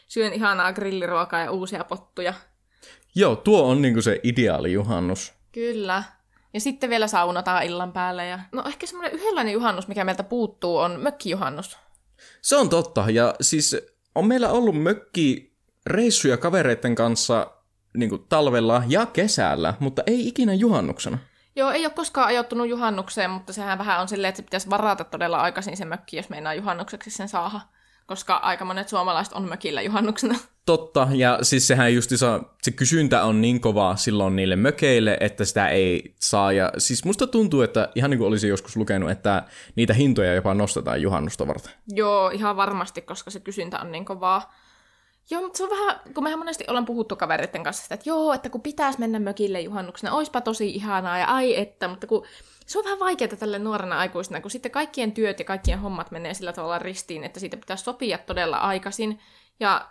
syön ihanaa grilliruokaa ja uusia pottuja. Joo, tuo on niinku se ideaali juhannus. Kyllä. Ja sitten vielä saunataan illan päälle. Ja... No ehkä semmoinen yhdenlainen juhannus, mikä meiltä puuttuu, on mökkijuhannus. Se on totta. Ja siis on meillä ollut mökkireissuja kavereiden kanssa... Niin kuin talvella ja kesällä, mutta ei ikinä juhannuksena. Joo, ei ole koskaan ajoittunut juhannukseen, mutta sehän vähän on silleen, että se pitäisi varata todella aikaisin se mökki, jos meinaa juhannukseksi sen saada, koska aika monet suomalaiset on mökillä juhannuksena. Totta, ja siis sehän justiinsa, se kysyntä on niin kovaa silloin niille mökeille, että sitä ei saa. Ja siis musta tuntuu, että ihan niin kuin olisin joskus lukenut, että niitä hintoja jopa nostetaan juhannusta varten. Joo, ihan varmasti, koska se kysyntä on niin kovaa. Joo, mutta se on vähän, kun mehän monesti ollaan puhuttu kavereiden kanssa sitä, että joo, että kun pitäisi mennä mökille juhannuksena, oispa tosi ihanaa ja ai että, mutta kun se on vähän vaikeaa tälle nuorena aikuisena, kun sitten kaikkien työt ja kaikkien hommat menee sillä tavalla ristiin, että siitä pitäisi sopia todella aikaisin. Ja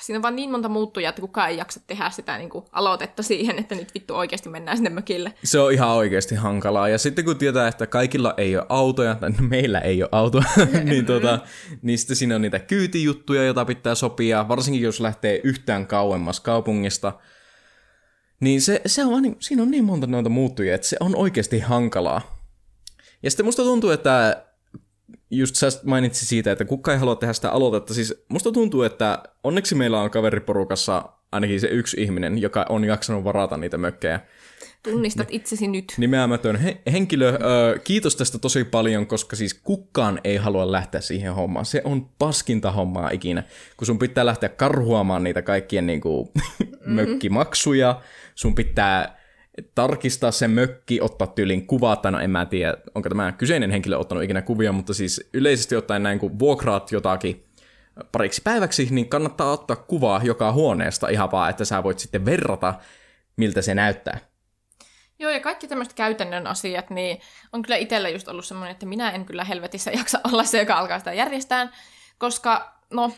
siinä on vaan niin monta muuttujaa, että kukaan ei jaksa tehdä sitä niin kuin aloitetta siihen, että nyt vittu oikeasti mennään sinne mökille. Se on ihan oikeasti hankalaa. Ja sitten kun tietää, että kaikilla ei ole autoja, tai meillä ei ole autoja, niin, niin sitten siinä on niitä kyytijuttuja, joita pitää sopia, varsinkin jos lähtee yhtään kauemmas kaupungista. Niin se on, siinä on niin monta noita muuttujia, että se on oikeasti hankalaa. Ja sitten musta tuntuu, että... Just sä mainitsit siitä, että kukaan ei halua tehdä sitä aloitetta. Siis musta tuntuu, että onneksi meillä on kaveriporukassa ainakin se yksi ihminen, joka on jaksanut varata niitä mökkejä. Tunnistat itsesi nyt. Nimeämätön henkilö. Kiitos tästä tosi paljon, koska siis kukaan ei halua lähteä siihen hommaan. Se on paskinta hommaa ikinä, kun sun pitää lähteä karhuamaan niitä kaikkien niinku mökkimaksuja. Sun pitää... tarkistaa se mökki, ottaa tyylin kuvaa, tai no en mä tiedä, onko tämä kyseinen henkilö ottanut ikinä kuvia, mutta siis yleisesti ottaen näin, kun vuokraat jotakin pariksi päiväksi, niin kannattaa ottaa kuvaa joka huoneesta ihan vaan, että sä voit sitten verrata, miltä se näyttää. Joo, ja kaikki tämmöiset käytännön asiat, niin on kyllä itsellä just ollut semmoinen, että minä en kyllä helvetissä jaksa olla se, joka alkaa sitä järjestää, koska no,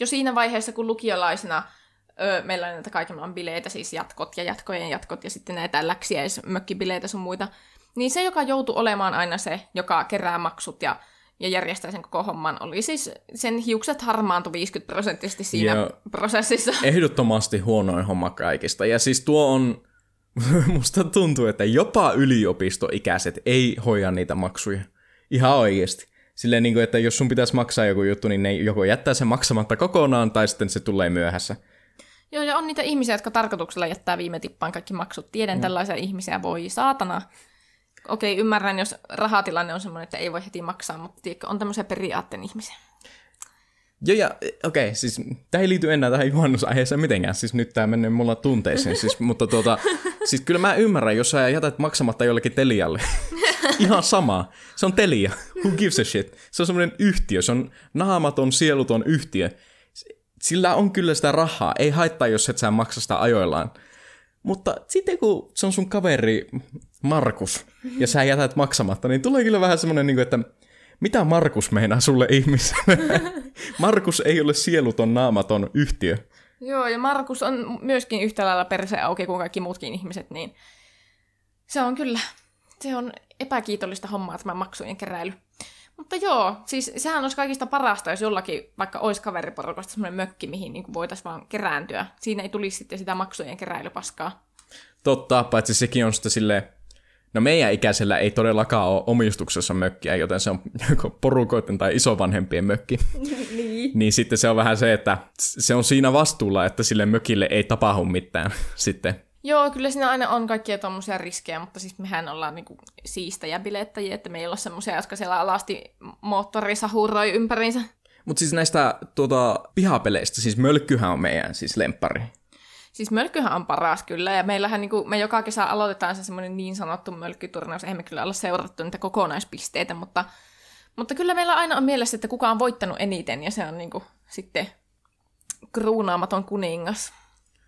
jo siinä vaiheessa, kun lukiolaisena meillä on näitä kaikenlaisia bileitä, siis jatkot ja jatkojen jatkot ja sitten näitä läksiäismökkibileitä sun muita, niin se, joka joutui olemaan aina se, joka kerää maksut ja järjestää sen koko homman, oli siis sen hiukset harmaantui 50% siinä prosessissa. Ehdottomasti huonoin homma kaikista. Ja siis tuo on, musta tuntuu, että jopa yliopistoikäiset ei hoida niitä maksuja. Ihan oikeasti. Silleen niin kuin, että jos sun pitäisi maksaa joku juttu, niin ne joko jättää sen maksamatta kokonaan tai sitten se tulee myöhässä. Joo, ja on niitä ihmisiä, jotka tarkoituksella jättää viime tippaan kaikki maksut. Tiedän tällaisia ihmisiä, voi saatana. okei, ymmärrän, jos rahatilanne on semmoinen, että ei voi heti maksaa, mutta on tämmöisiä periaatteen ihmisiä. Joo, ja okei, siis tämä ei liity enää tähän juhannusaiheeseen mitenkään, siis nyt tämä menee mulla tunteisiin, siis, mutta siis kyllä mä ymmärrän, jos sä jätät maksamatta jollekin Telialle. Ihan sama. Se on Telia. Who gives a shit? Se on semmoinen yhtiö, se on naamaton, sieluton yhtiö. Sillä on kyllä sitä rahaa, ei haittaa, jos et sä maksa sitä ajoillaan. Mutta sitten kun se on sun kaveri Markus ja sä jätät maksamatta, niin tulee kyllä vähän semmoinen, että mitä Markus meinaa sulle ihmisenä? Markus ei ole sieluton, naamaton yhtiö. Joo, ja Markus on myöskin yhtä lailla perse auki kuin kaikki muutkin ihmiset, niin se on kyllä, se on epäkiitollista hommaa tämä maksujen keräily. Mutta joo, siis sehän olisi kaikista parasta, jos jollakin vaikka olisi kaveriporukasta semmoinen mökki, mihin niin voitaisiin vaan kerääntyä. Siinä ei tulisi sitten sitä maksujen keräilypaskaa. Totta, paitsi sekin on sitten silleen, no meidän ikäisellä ei todellakaan ole omistuksessa mökkiä, joten se on joko porukoiden tai isovanhempien mökki. Niin. Niin sitten se on vähän se, että se on siinä vastuulla, että sille mökille ei tapahdu mitään sitten. Joo, kyllä siinä aina on kaikkia tuommoisia riskejä, mutta siis mehän ollaan niinku siistäjä bilettäjiä, että meillä on semmoisia, jotka siellä alasti moottorissa hurroi ympäriinsä. Mutta siis näistä pihapeleistä, siis mölkkyhän on meidän siis lemppari. Siis mölkkyhän on paras kyllä, ja meillähän niinku, me joka kesä aloitetaan se semmoinen niin sanottu mölkkyturnaus, eihän me kyllä olla seurattu niitä kokonaispisteitä, mutta kyllä meillä aina on mielessä, että kuka on voittanut eniten, ja se on niinku sitten kruunaamaton kuningas.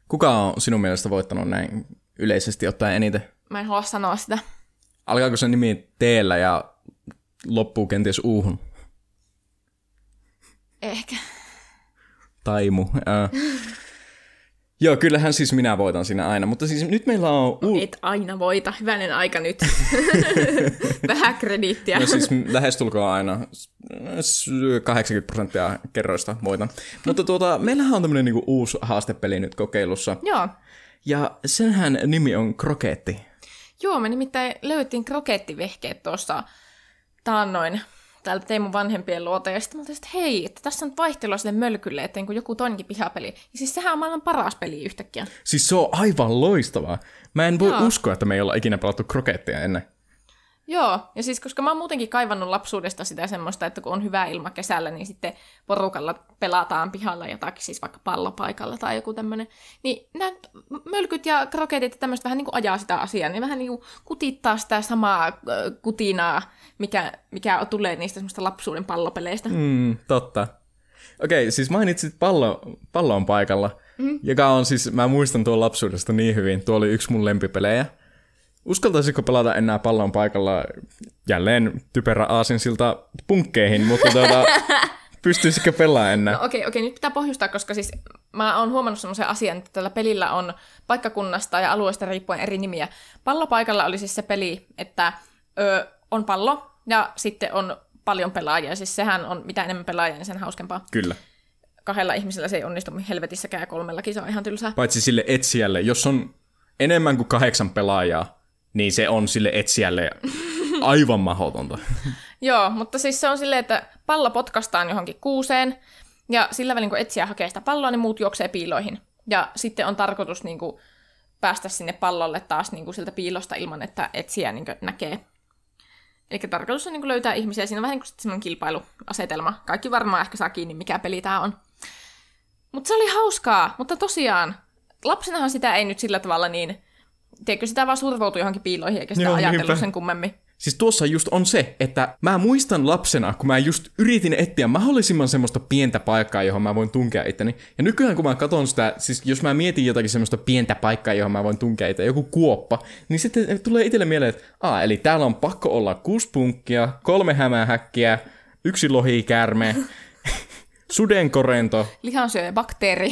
Kuka on sinun mielestä voittanut näin yleisesti ottaen eniten? Mä en halua sanoa sitä. Alkaako se nimi T-llä ja loppuu kenties U-hun? Ehkä. Taimu. Joo, kyllähän siis minä voitan siinä aina, mutta siis nyt meillä on... No et aina voita, hyvänen aika nyt. Vähän krediittiä. No siis lähestulkoon aina 80% kerroista voitan. Mutta meillähän on tämmöinen niinku uusi haastepeli nyt kokeilussa. Joo. Ja senhän nimi on kroketti. Joo, me nimittäin löytiin krokettivehkeet tuossa taannoin täältä Teemun vanhempien luota, ja sitten mä oltiin, että hei, että tässä on vaihtelua sille mölkylle, että joku toinenkin pihapeli. Ja siis sehän on maailman paras peli yhtäkkiä. Siis se on aivan loistavaa. Mä en voi uskoa, että me ei olla ikinä pelattu kroketteja ennen. Joo, ja siis koska mä oon muutenkin kaivannut lapsuudesta sitä semmoista, että kun on hyvä ilma kesällä, niin sitten porukalla pelataan pihalla jotakin, siis vaikka pallopaikalla tai joku tämmönen. Niin nämä mölkyt ja kroketit ja tämmöistä vähän niin kuin ajaa sitä asiaa, niin vähän niin kuin kutittaa sitä samaa kutinaa, mikä tulee niistä semmoista lapsuuden pallopeleistä. Totta. Okei, siis mainitsit pallon paikalla, joka on siis, mä muistan tuon lapsuudesta niin hyvin, tuo oli yksi mun lempipelejä. Uskaltaisiko pelata enää pallon paikalla jälleen typerä aasinsilta punkkeihin, mutta pystyisikö pelaamaan enää? No okei, nyt pitää pohjustaa, koska siis mä oon huomannut semmoisen asian, että tällä pelillä on paikkakunnasta ja alueesta riippuen eri nimiä. Pallopaikalla oli siis se peli, että on pallo ja sitten on paljon pelaajia. Siis sehän on, mitä enemmän pelaajia, niin sen hauskempaa. Kyllä. Kahdella ihmisellä se ei onnistu helvetissäkään ja kolmellakin se on ihan tylsää. Paitsi sille etsijälle, jos on enemmän kuin 8 pelaajaa, niin se on sille etsijälle aivan mahdotonta. Joo, mutta siis se on silleen, että pallo potkaistaan johonkin kuuseen, ja sillä välin kun etsijä hakee sitä palloa, niin muut juoksee piiloihin. Ja sitten on tarkoitus niin kuin päästä sinne pallolle taas niin kuin siltä piilosta ilman, että etsijä niin kuin näkee. Eli tarkoitus on niin kuin löytää ihmisiä, siinä on vähän niin kuin semmoinen kilpailuasetelma. Kaikki varmaan ehkä saa kiinni, mikä peli tämä on. Mutta se oli hauskaa, mutta tosiaan, lapsenahan sitä ei nyt sillä tavalla niin... Teikö sitä vaan survoutui johonkin piiloihin, eikä sitä ajatellut sen kummemmin? Siis tuossa just on se, että mä muistan lapsena, kun mä just yritin etsiä mahdollisimman semmoista pientä paikkaa, johon mä voin tunkea itteni. Ja nykyään kun mä katson sitä, siis jos mä mietin jotakin semmoista pientä paikkaa, johon mä voin tunkea itteni, joku kuoppa, niin sitten tulee itselle mieleen, että eli täällä on pakko olla 6 punkkia, 3 hämähäkkiä, 1 lohikäärme, sudenkorento, lihansyöjä bakteeri,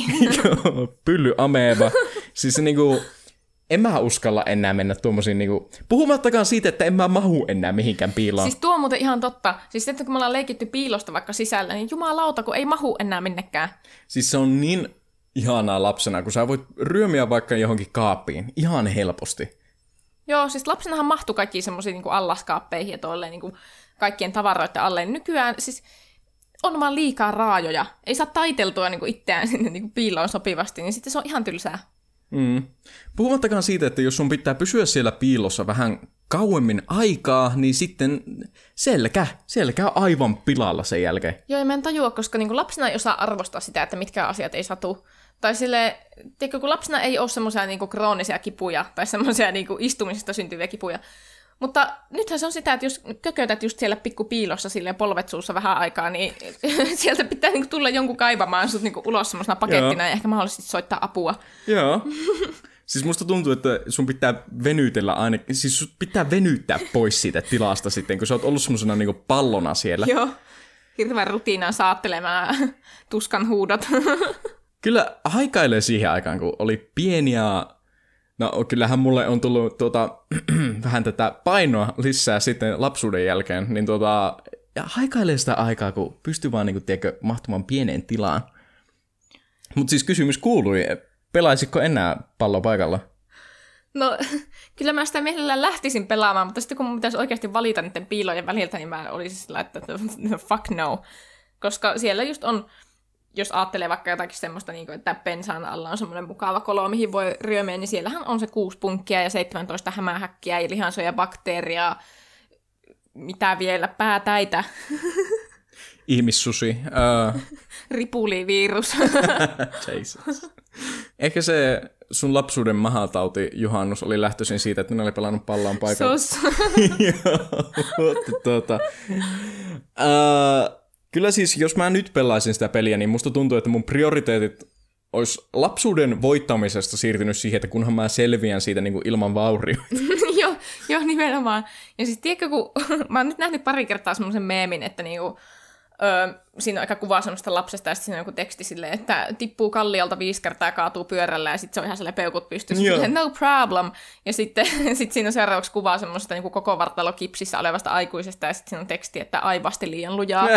pylly ameeba, siis niinku... En mä uskalla enää mennä tuommoisiin, niinku, puhumattakaan siitä, että en mä mahu enää mihinkään piilaan. Siis tuo on muuten ihan totta. Siis että kun me ollaan leikitty piilosta vaikka sisällä, niin jumalauta, kun ei mahu enää minnekään. Siis se on niin ihanaa lapsena, kun sä voit ryömiä vaikka johonkin kaappiin ihan helposti. Joo, siis lapsenahan mahtui kaikkiin semmoisiin niinku allaskaappeihin ja tolleen niinku kaikkien tavaroiden alle. Nykyään siis on vaan liikaa raajoja. Ei saa taiteltua niinku itseään sinne niinku piiloon sopivasti, niin sitten se on ihan tylsää. Puhumattakaan siitä, että jos sun pitää pysyä siellä piilossa vähän kauemmin aikaa, niin sitten selkä on aivan pilalla sen jälkeen. Joo, mä en tajua, koska niin lapsena ei osaa arvostaa sitä, että mitkä asiat ei satu. Tai silleen, tiedätkö, kun lapsena ei ole semmoisia niin kroonisia kipuja tai semmoisia niin istumisesta syntyviä kipuja. Mutta nythän se on sitä, että jos kökötät just siellä pikkupiilossa silleen polvet suussa vähän aikaa, niin sieltä pitää niinku tulla jonkun kaivamaan sut niinku ulos semmoisena pakettina. Joo. Ja ehkä mahdollisesti soittaa apua. Joo. Siis musta tuntuu, että sun pitää venytellä aina, siis sun pitää venyttää pois siitä tilasta sitten, kun sä oot ollut semmoisena niinku pallona siellä. Joo. Hirveän rutiinaan saattelemaan tuskan huudot. Kyllä haikailee siihen aikaan, kun oli pieniä. No kyllähän mulle on tullut vähän tätä painoa lisää sitten lapsuuden jälkeen, niin ja haikailee sitä aikaa, kun pystyy vaan niinku, tiedätkö, mahtumaan pieneen tilaan. Mutta siis kysymys kuului, pelaisitko enää pallopaikalla? No kyllä mä sitä mielellään lähtisin pelaamaan, mutta sitten kun mun pitäisi oikeasti valita niiden piilojen väliltä, niin mä olisin sillä, että fuck no. Koska siellä just on... Jos ajattelee vaikka jotakin semmoista, että pensaan alla on semmoinen mukava kolo, mihin voi ryömiä, niin siellähän on se 6 punkkia ja 17 hämähäkkiä ja lihansoja, bakteeria, mitä vielä, päätäitä. Ihmissusi. Ripulivirus. Jesus. Ehkä se sun lapsuuden mahatauti, juhannus, oli lähtöisin siitä, että minä olin pelannut pallaan paikalla. Sos. Joo. Kyllä siis, jos mä nyt pelaisin sitä peliä, niin musta tuntuu, että mun prioriteetit olisi lapsuuden voittamisesta siirtynyt siihen, että kunhan mä selviän siitä niin kuin ilman vaurioita. Joo, nimenomaan. Ja siis tiedätkö, kun mä oon nyt nähnyt pari kertaa semmoisen meemin, että niinku, siinä on aika kuva semmoista lapsesta ja sitten siinä on joku teksti silleen, että tippuu kalliolta 5 kertaa ja kaatuu pyörällä ja sitten se on ihan sellainen peukut pystyssä. Silleen, no problem. Ja sitten siinä on seuraavaksi kuva semmoista niin koko vartalo kipsissä olevasta aikuisesta ja sitten siinä on teksti, että aivasti liian lujaa.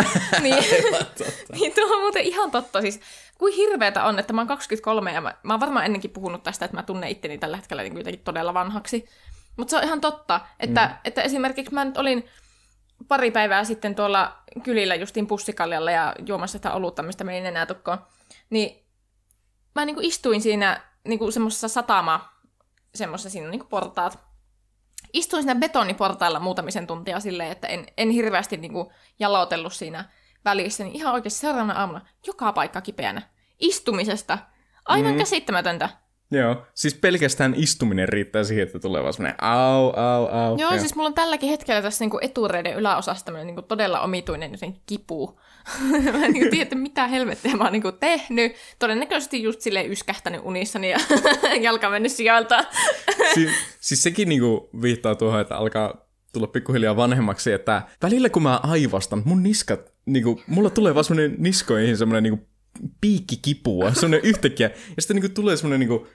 Niin tuo on muuten ihan totta. Siis kuin hirveätä on, että mä oon 23 ja mä oon varmaan ennenkin puhunut tästä, että mä tunnen itteni tällä hetkellä niin jotenkin todella vanhaksi. Mutta se on ihan totta, että esimerkiksi mä nyt olin... Pari päivää sitten tuolla kylillä justiin pussikaljalla ja juomassa sitä olutta, mistä menin enää tukkoon, niin mä niinku istuin siinä niinku semmoisessa siinä on niinku portaat. Istuin siinä betoniportailla muutamisen tuntia silleen, että en hirveästi niinku jalotellut siinä välissä, niin ihan oikeasti seuraavana aamuna joka paikka kipeänä. Istumisesta. Aivan käsittämätöntä. Joo, siis pelkästään istuminen riittää siihen, että tulee vaan semmoinen au. Joo, siis mulla on tälläkin hetkellä tässä niinku etureiden yläosassa tämmöinen niinku todella omituinen jotenkin kipu. Mä en niinku tiedä, että mitä helvettiä mä oon niinku tehnyt. Todennäköisesti just silleen yskähtänyt unissani ja jalka mennyt sieltä. Siis sekin niinku viittaa tuohon, että alkaa tulla pikkuhiljaa vanhemmaksi, että välillä kun mä aivastan, mun niskat, niinku, mulla tulee vaan semmoinen niskoihin semmoinen niinku piikkikipua, semmoinen yhtäkkiä. Ja sitten niinku tulee semmoinen niinku...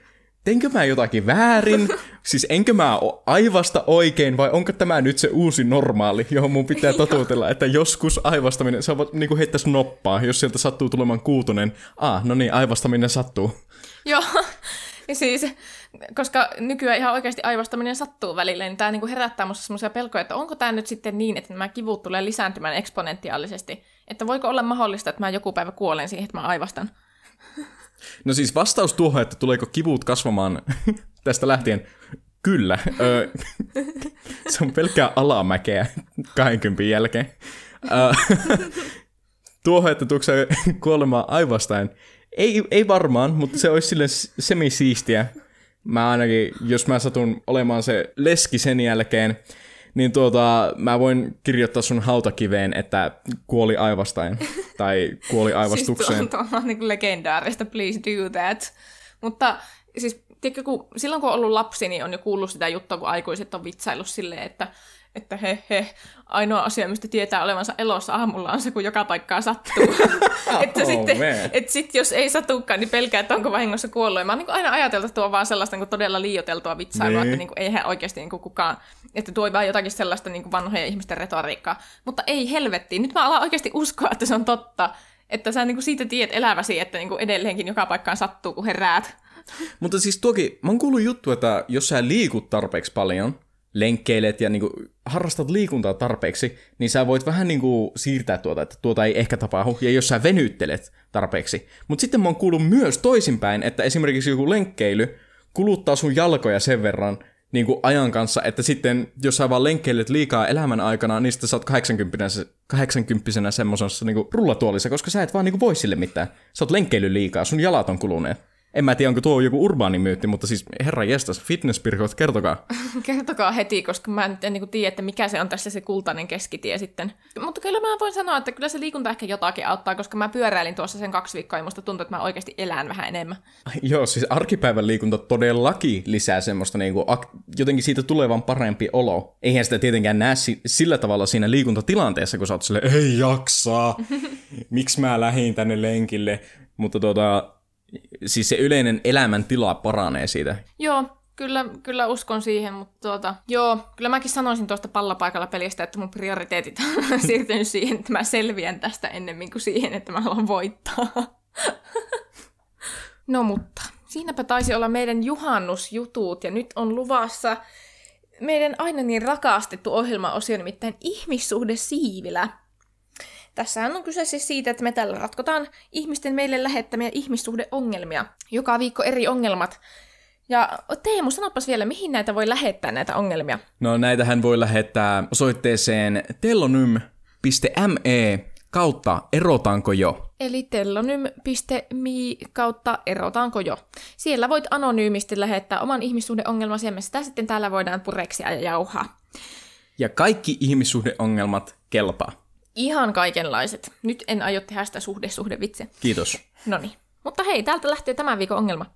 Teinkö mä jotakin väärin? Siis enkö mä aivasta oikein, vai onko tämä nyt se uusi normaali, johon mun pitää totutella, että joskus aivastaminen, sä voit niinku heittäis noppaa, jos sieltä sattuu tulemaan kuutonen. No niin, aivastaminen sattuu. Joo, siis, koska nykyään ihan oikeasti aivastaminen sattuu välillä, niin tää niinku herättää musta semmoisia pelkoja, että onko tää nyt sitten niin, että nämä kivut tulee lisääntymään eksponentiaalisesti, että voiko olla mahdollista, että mä joku päivä kuolen siihen, että mä aivastan? No siis vastaus tuohon, että tuleeko kivut kasvamaan tästä lähtien, kyllä. Se on pelkkää alamäkeä 20 jälkeen. Tuohon, että tuokse kuolemaan aivastain, ei varmaan, mutta se olisi silleen semisiistiä. Mä ainakin, jos mä satun olemaan se leski sen jälkeen, niin mä voin kirjoittaa sun hautakiveen, että kuoli aivastain tai kuoli aivastukseen. Siis tuo on niin kuin legendaarista, please do that. Mutta siis tiedätkö, kun silloin kun on ollut lapsi, niin on jo kuullut sitä juttua, kun aikuiset on vitsaillut silleen, että ainoa asia, mistä tietää olevansa elossa aamulla, on se, kun joka paikkaa sattuu. Että sitten jos ei satukaan, niin pelkää, että onko vahingossa kuollut. Ja mä oon niin aina ajateltu, että tuo on vaan sellaista niin todella liioiteltua vitsailua, niin. Että niin eihän oikeasti niin kukaan, että tuo ei vaan jotakin sellaista niin vanhojen ihmisten retoriikkaa. Mutta ei helvettiin, nyt mä alan oikeasti uskoa, että se on totta, että sä niin siitä tiedät eläväsi, että niin edelleenkin joka paikkaan sattuu, kun heräät. Mutta siis tuokin, mä oon kuullut juttu, että jos sä liikut tarpeeksi paljon, lenkkeilet ja niinku harrastat liikuntaa tarpeeksi, niin sä voit vähän niinku siirtää tuota, että tuota ei ehkä tapahdu, ja jos sä venyttelet tarpeeksi. Mutta sitten mä oon kuullut myös toisinpäin, että esimerkiksi joku lenkkeily kuluttaa sun jalkoja sen verran, niin kuin ajan kanssa, että sitten jos sä vaan lenkkeilet liikaa elämän aikana, niin sitten sä oot 80-vuotiaana semmosessa niin kuin rullatuolissa, koska sä et vaan niin kuin voi sille mitään. Sä oot lenkkeily liikaa, sun jalat on kuluneet. En mä tiedä, onko tuo joku urbaanimyytti, mutta siis herranjestas, fitnesspirkot, kertokaa. Kertokaa heti, koska mä en niin kuin tiedä, että mikä se on tässä se kultainen keskitie sitten. Mutta kyllä mä voin sanoa, että kyllä se liikunta ehkä jotakin auttaa, koska mä pyöräilin tuossa sen 2 viikkoa ja musta tuntuu, että mä oikeasti elän vähän enemmän. Joo, siis arkipäivän liikunta todellakin lisää semmoista, niin kuin, jotenkin siitä tulee vaan parempi olo. Eihän sitä tietenkään näe sillä tavalla siinä liikuntatilanteessa, kun sä oot silleen, ei jaksaa, miksi mä lähdin tänne lenkille, mutta siis se yleinen elämäntila paranee siitä. Joo, kyllä uskon siihen, mutta kyllä mäkin sanoisin tuosta pallapaikalla pelistä, että mun prioriteetit on siirtynyt siihen, että mä selviän tästä ennemmin kuin siihen, että mä haluan voittaa. No mutta, siinäpä taisi olla meidän juhannusjutut ja nyt on luvassa meidän aina niin rakastettu ohjelmaosio, nimittäin ihmissuhdesiivilä. Tässähän on kyse siis siitä, että me täällä ratkotaan ihmisten meille lähettämiä ihmissuhdeongelmia. Joka viikko eri ongelmat. Ja Teemu, sanopas vielä, mihin näitä voi lähettää näitä ongelmia? No näitähän voi lähettää osoitteeseen tellonym.me/erotaankojo. Eli tellonym.me/erotaankojo. Siellä voit anonyymisti lähettää oman ihmissuhdeongelmasi ja me sitä sitten täällä voidaan pureksia ja jauhaa. Ja kaikki ihmissuhdeongelmat kelpaa. Ihan kaikenlaiset. Nyt en aio tehdä sitä suhdevitse. Kiitos. Noniin. Mutta hei, täältä lähtee tämän viikon ongelma.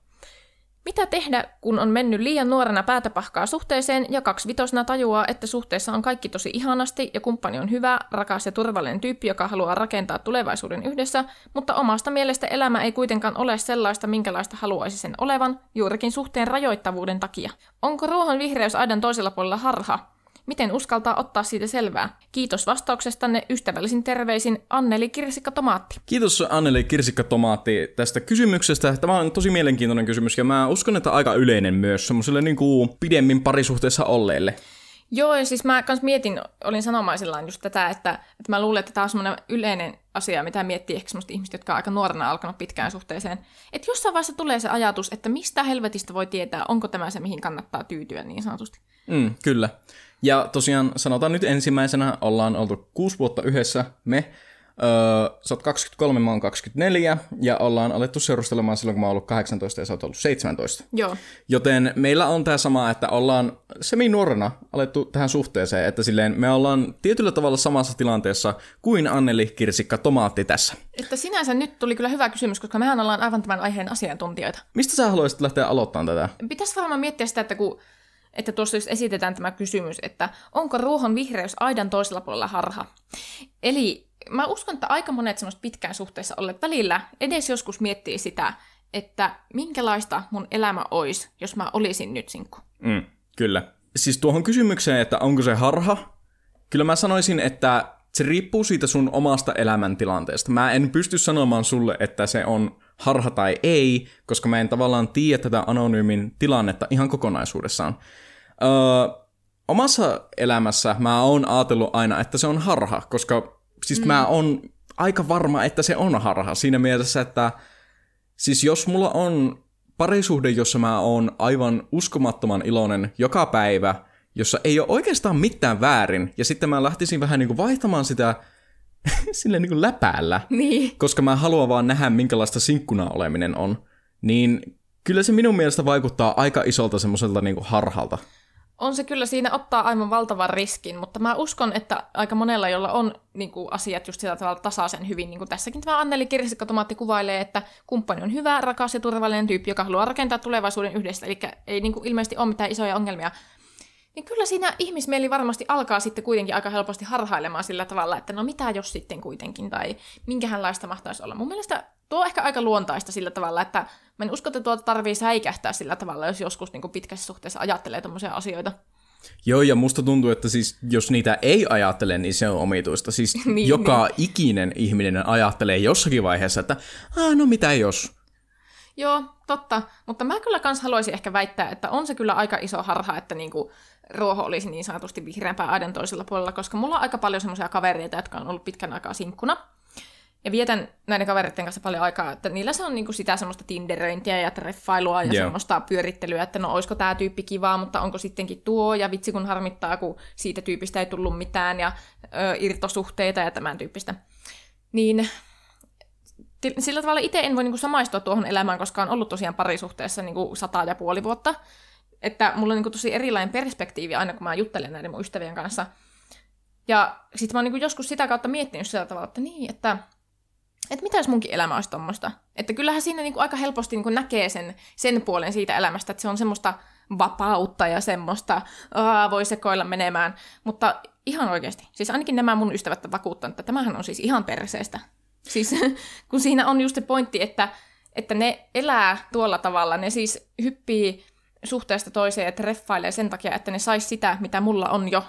Mitä tehdä, kun on mennyt liian nuorena päätäpahkaa suhteeseen ja 25-vuotiaana tajuaa, että suhteessa on kaikki tosi ihanasti ja kumppani on hyvä, rakas ja turvallinen tyyppi, joka haluaa rakentaa tulevaisuuden yhdessä, mutta omasta mielestä elämä ei kuitenkaan ole sellaista, minkälaista haluaisi sen olevan, juurikin suhteen rajoittavuuden takia. Onko ruohonvihreys aidan toisella puolella harha? Miten uskaltaa ottaa siitä selvää? Kiitos vastauksestanne, ystävällisin terveisin Anneli Kirsikka Tomaatti. Kiitos Anneli Kirsikka Tomaatti tästä kysymyksestä. Tämä on tosi mielenkiintoinen kysymys ja mä uskon, että aika yleinen myös semmoiselle niin kuin pidemmin parisuhteessa olleille. Joo, ja siis mä kans mietin, olin sanomaisillaan just tätä, että mä luulen, että tämä on semmoinen yleinen asia, mitä miettii ehkä semmoista ihmistä, jotka on aika nuorena alkanut pitkään suhteeseen. Että jossain vaiheessa tulee se ajatus, että mistä helvetistä voi tietää, onko tämä se, mihin kannattaa tyytyä niin sanotusti. Kyllä. Ja tosiaan sanotaan nyt ensimmäisenä, ollaan oltu 6 vuotta yhdessä, sä oot 23, mä oon 24, ja ollaan alettu seurustelemaan silloin, kun mä oon ollut 18 ja sä oot ollut 17. Joo. Joten meillä on tää sama, että ollaan semi-nuorena alettu tähän suhteeseen, että silleen me ollaan tietyllä tavalla samassa tilanteessa kuin Anneli Kirsikka Tomaatti tässä. Että sinänsä nyt tuli kyllä hyvä kysymys, koska mehän ollaan aivan tämän aiheen asiantuntijoita. Mistä sä haluaisit lähteä aloittamaan tätä? Pitäisi varmaan miettiä sitä, että tuossa jos esitetään tämä kysymys, että onko ruohon vihreys aidan toisella puolella harha? Eli mä uskon, että aika monet semmoiset pitkään suhteessa olleet välillä edes joskus miettii sitä, että minkälaista mun elämä olisi, jos mä olisin nyt sinkku. Kyllä. Siis tuohon kysymykseen, että onko se harha? Kyllä mä sanoisin, että se riippuu siitä sun omasta elämäntilanteesta. Mä en pysty sanomaan sulle, että se on harha tai ei, koska mä en tavallaan tiedä tätä anonyymin tilannetta ihan kokonaisuudessaan. Omassa elämässä mä oon ajatellut aina, että se on harha, koska siis mä oon aika varma, että se on harha siinä mielessä, että siis jos mulla on parisuhde, jossa mä oon aivan uskomattoman iloinen joka päivä, jossa ei ole oikeastaan mitään väärin, ja sitten mä lähtisin vähän niin kuin vaihtamaan sitä silleen niin kuin läpäällä, niin. Koska mä haluan vaan nähdä, minkälaista sinkkuna oleminen on, niin kyllä se minun mielestä vaikuttaa aika isolta semmoiselta niin kuin harhalta. On se kyllä, siinä ottaa aivan valtavan riskin, mutta mä uskon, että aika monella, jolla on niin kuin, asiat just sillä tavalla tasaisen hyvin, niin kuin tässäkin tämä Anneli Kirsikka Tomaatti kuvailee, että kumppani on hyvä, rakas ja turvallinen tyyppi, joka haluaa rakentaa tulevaisuuden yhdessä, eli ei niin kuin, ilmeisesti ole mitään isoja ongelmia. Niin kyllä siinä ihmismieli varmasti alkaa sitten kuitenkin aika helposti harhailemaan sillä tavalla, että no mitä jos sitten kuitenkin, tai minkähänlaista mahtaisi olla. Mun mielestä tuo on ehkä aika luontaista sillä tavalla, että mä en usko, että tuota tarvii säikähtää sillä tavalla, jos joskus niin kuin pitkässä suhteessa ajattelee tommoisia asioita. Joo, ja musta tuntuu, että siis jos niitä ei ajattele, niin se on omituista. Siis niin, joka ikinen ihminen ajattelee jossakin vaiheessa, että no mitä jos. Joo, totta. Mutta mä kyllä kans haluaisin ehkä väittää, että on se kyllä aika iso harha, että niinku ruoho olisi niin sanotusti vihreämpää aidan toisella puolella, koska mulla on aika paljon semmoisia kavereita, jotka on ollut pitkän aikaa sinkkuna. Ja vietän näiden kavereiden kanssa paljon aikaa, että niillä se on niinku sitä semmoista tinderöintiä ja treffailua ja semmoista pyörittelyä, että no oisko tää tyyppi kivaa, mutta onko sittenkin tuo, ja vitsi kun harmittaa, kun siitä tyypistä ei tullut mitään, ja irtosuhteita ja tämän tyyppistä. Niin sillä tavalla itse en voi niinku samaistua tuohon elämään, koska on ollut tosiaan parisuhteessa niinku 100,5 vuotta. Että mulla on niinku tosi erilainen perspektiivi aina, kun mä juttelen näiden mun ystävien kanssa. Ja sit mä oon niinku joskus sitä kautta miettinyt sillä tavalla, että niin, että mitä jos munkin elämä olisi tommoista? Että kyllähän siinä niinku aika helposti niinku näkee sen puolen siitä elämästä, että se on semmoista vapautta ja semmoista, voi sekoilla menemään. Mutta ihan oikeasti, siis ainakin nämä mun ystävät on vakuuttanut, että tämähän on siis ihan perseestä. Siis kun siinä on just se pointti, että ne elää tuolla tavalla, ne siis hyppii suhteesta toiseen ja treffailee sen takia, että ne sais sitä, mitä mulla on jo.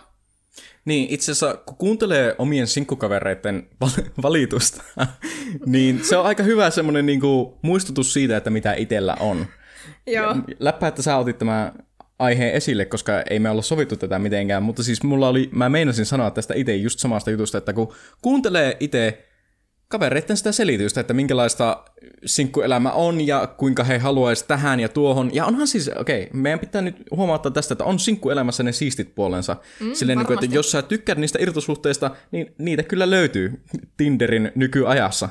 Niin, itse asiassa kun kuuntelee omien sinkkukavereiden valitusta, niin se on aika hyvä semmoinen niinku muistutus siitä, että mitä itsellä on. Joo. Läppä, että sä otit tämän aiheen esille, koska ei me olla sovittu tätä mitenkään, mutta siis mä meinasin sanoa tästä itse just samasta jutusta, että kun kuuntelee itse kavereiden sitä selitystä, että minkälaista sinkkuelämä on ja kuinka he haluaisivat tähän ja tuohon. Ja onhan siis, meidän pitää nyt huomauttaa tästä, että on sinkkuelämässä ne siistit puolensa. Silleen, niin kuin, että jos sä tykkäät niistä irtosuhteista, niin niitä kyllä löytyy Tinderin nykyajassa.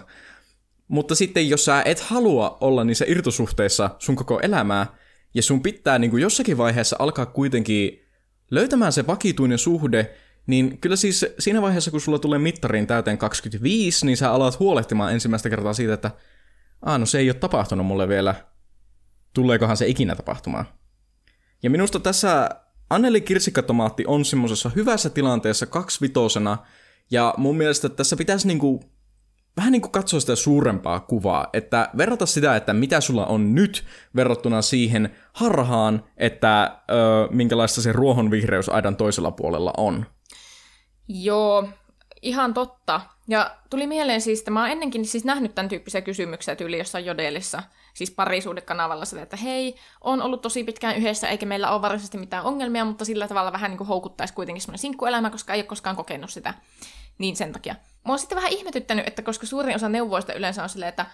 Mutta sitten jos sä et halua olla niissä irtosuhteissa sun koko elämää, ja sun pitää niin kuin jossakin vaiheessa alkaa kuitenkin löytämään se vakituinen suhde, niin kyllä siis siinä vaiheessa, kun sulla tulee mittariin täyteen 25, niin sä alat huolehtimaan ensimmäistä kertaa siitä, että no se ei ole tapahtunut mulle vielä. Tuleekohan se ikinä tapahtumaan? Ja minusta tässä Anneli Kirsikka Tomaatti on semmoisessa hyvässä tilanteessa 2/5, ja mun mielestä tässä pitäisi niinku, vähän niinku katsoa sitä suurempaa kuvaa, että verrata sitä, että mitä sulla on nyt verrattuna siihen harhaan, että minkälaista se ruohonvihreys aidan toisella puolella on. Joo, ihan totta. Ja tuli mieleen siis, että mä oon ennenkin siis nähnyt tämän tyyppisiä kysymyksiä tyyli jossain Jodelissa, siis parisuudekanavalla sitä, että hei, on ollut tosi pitkään yhdessä, eikä meillä ole varsinaisesti mitään ongelmia, mutta sillä tavalla vähän niin kuin houkuttaisi kuitenkin semmoinen sinkkuelämä, koska ei ole koskaan kokenut sitä, niin sen takia. Mä oon sitten vähän ihmetyttänyt, että koska suurin osa neuvoista yleensä on silleen, että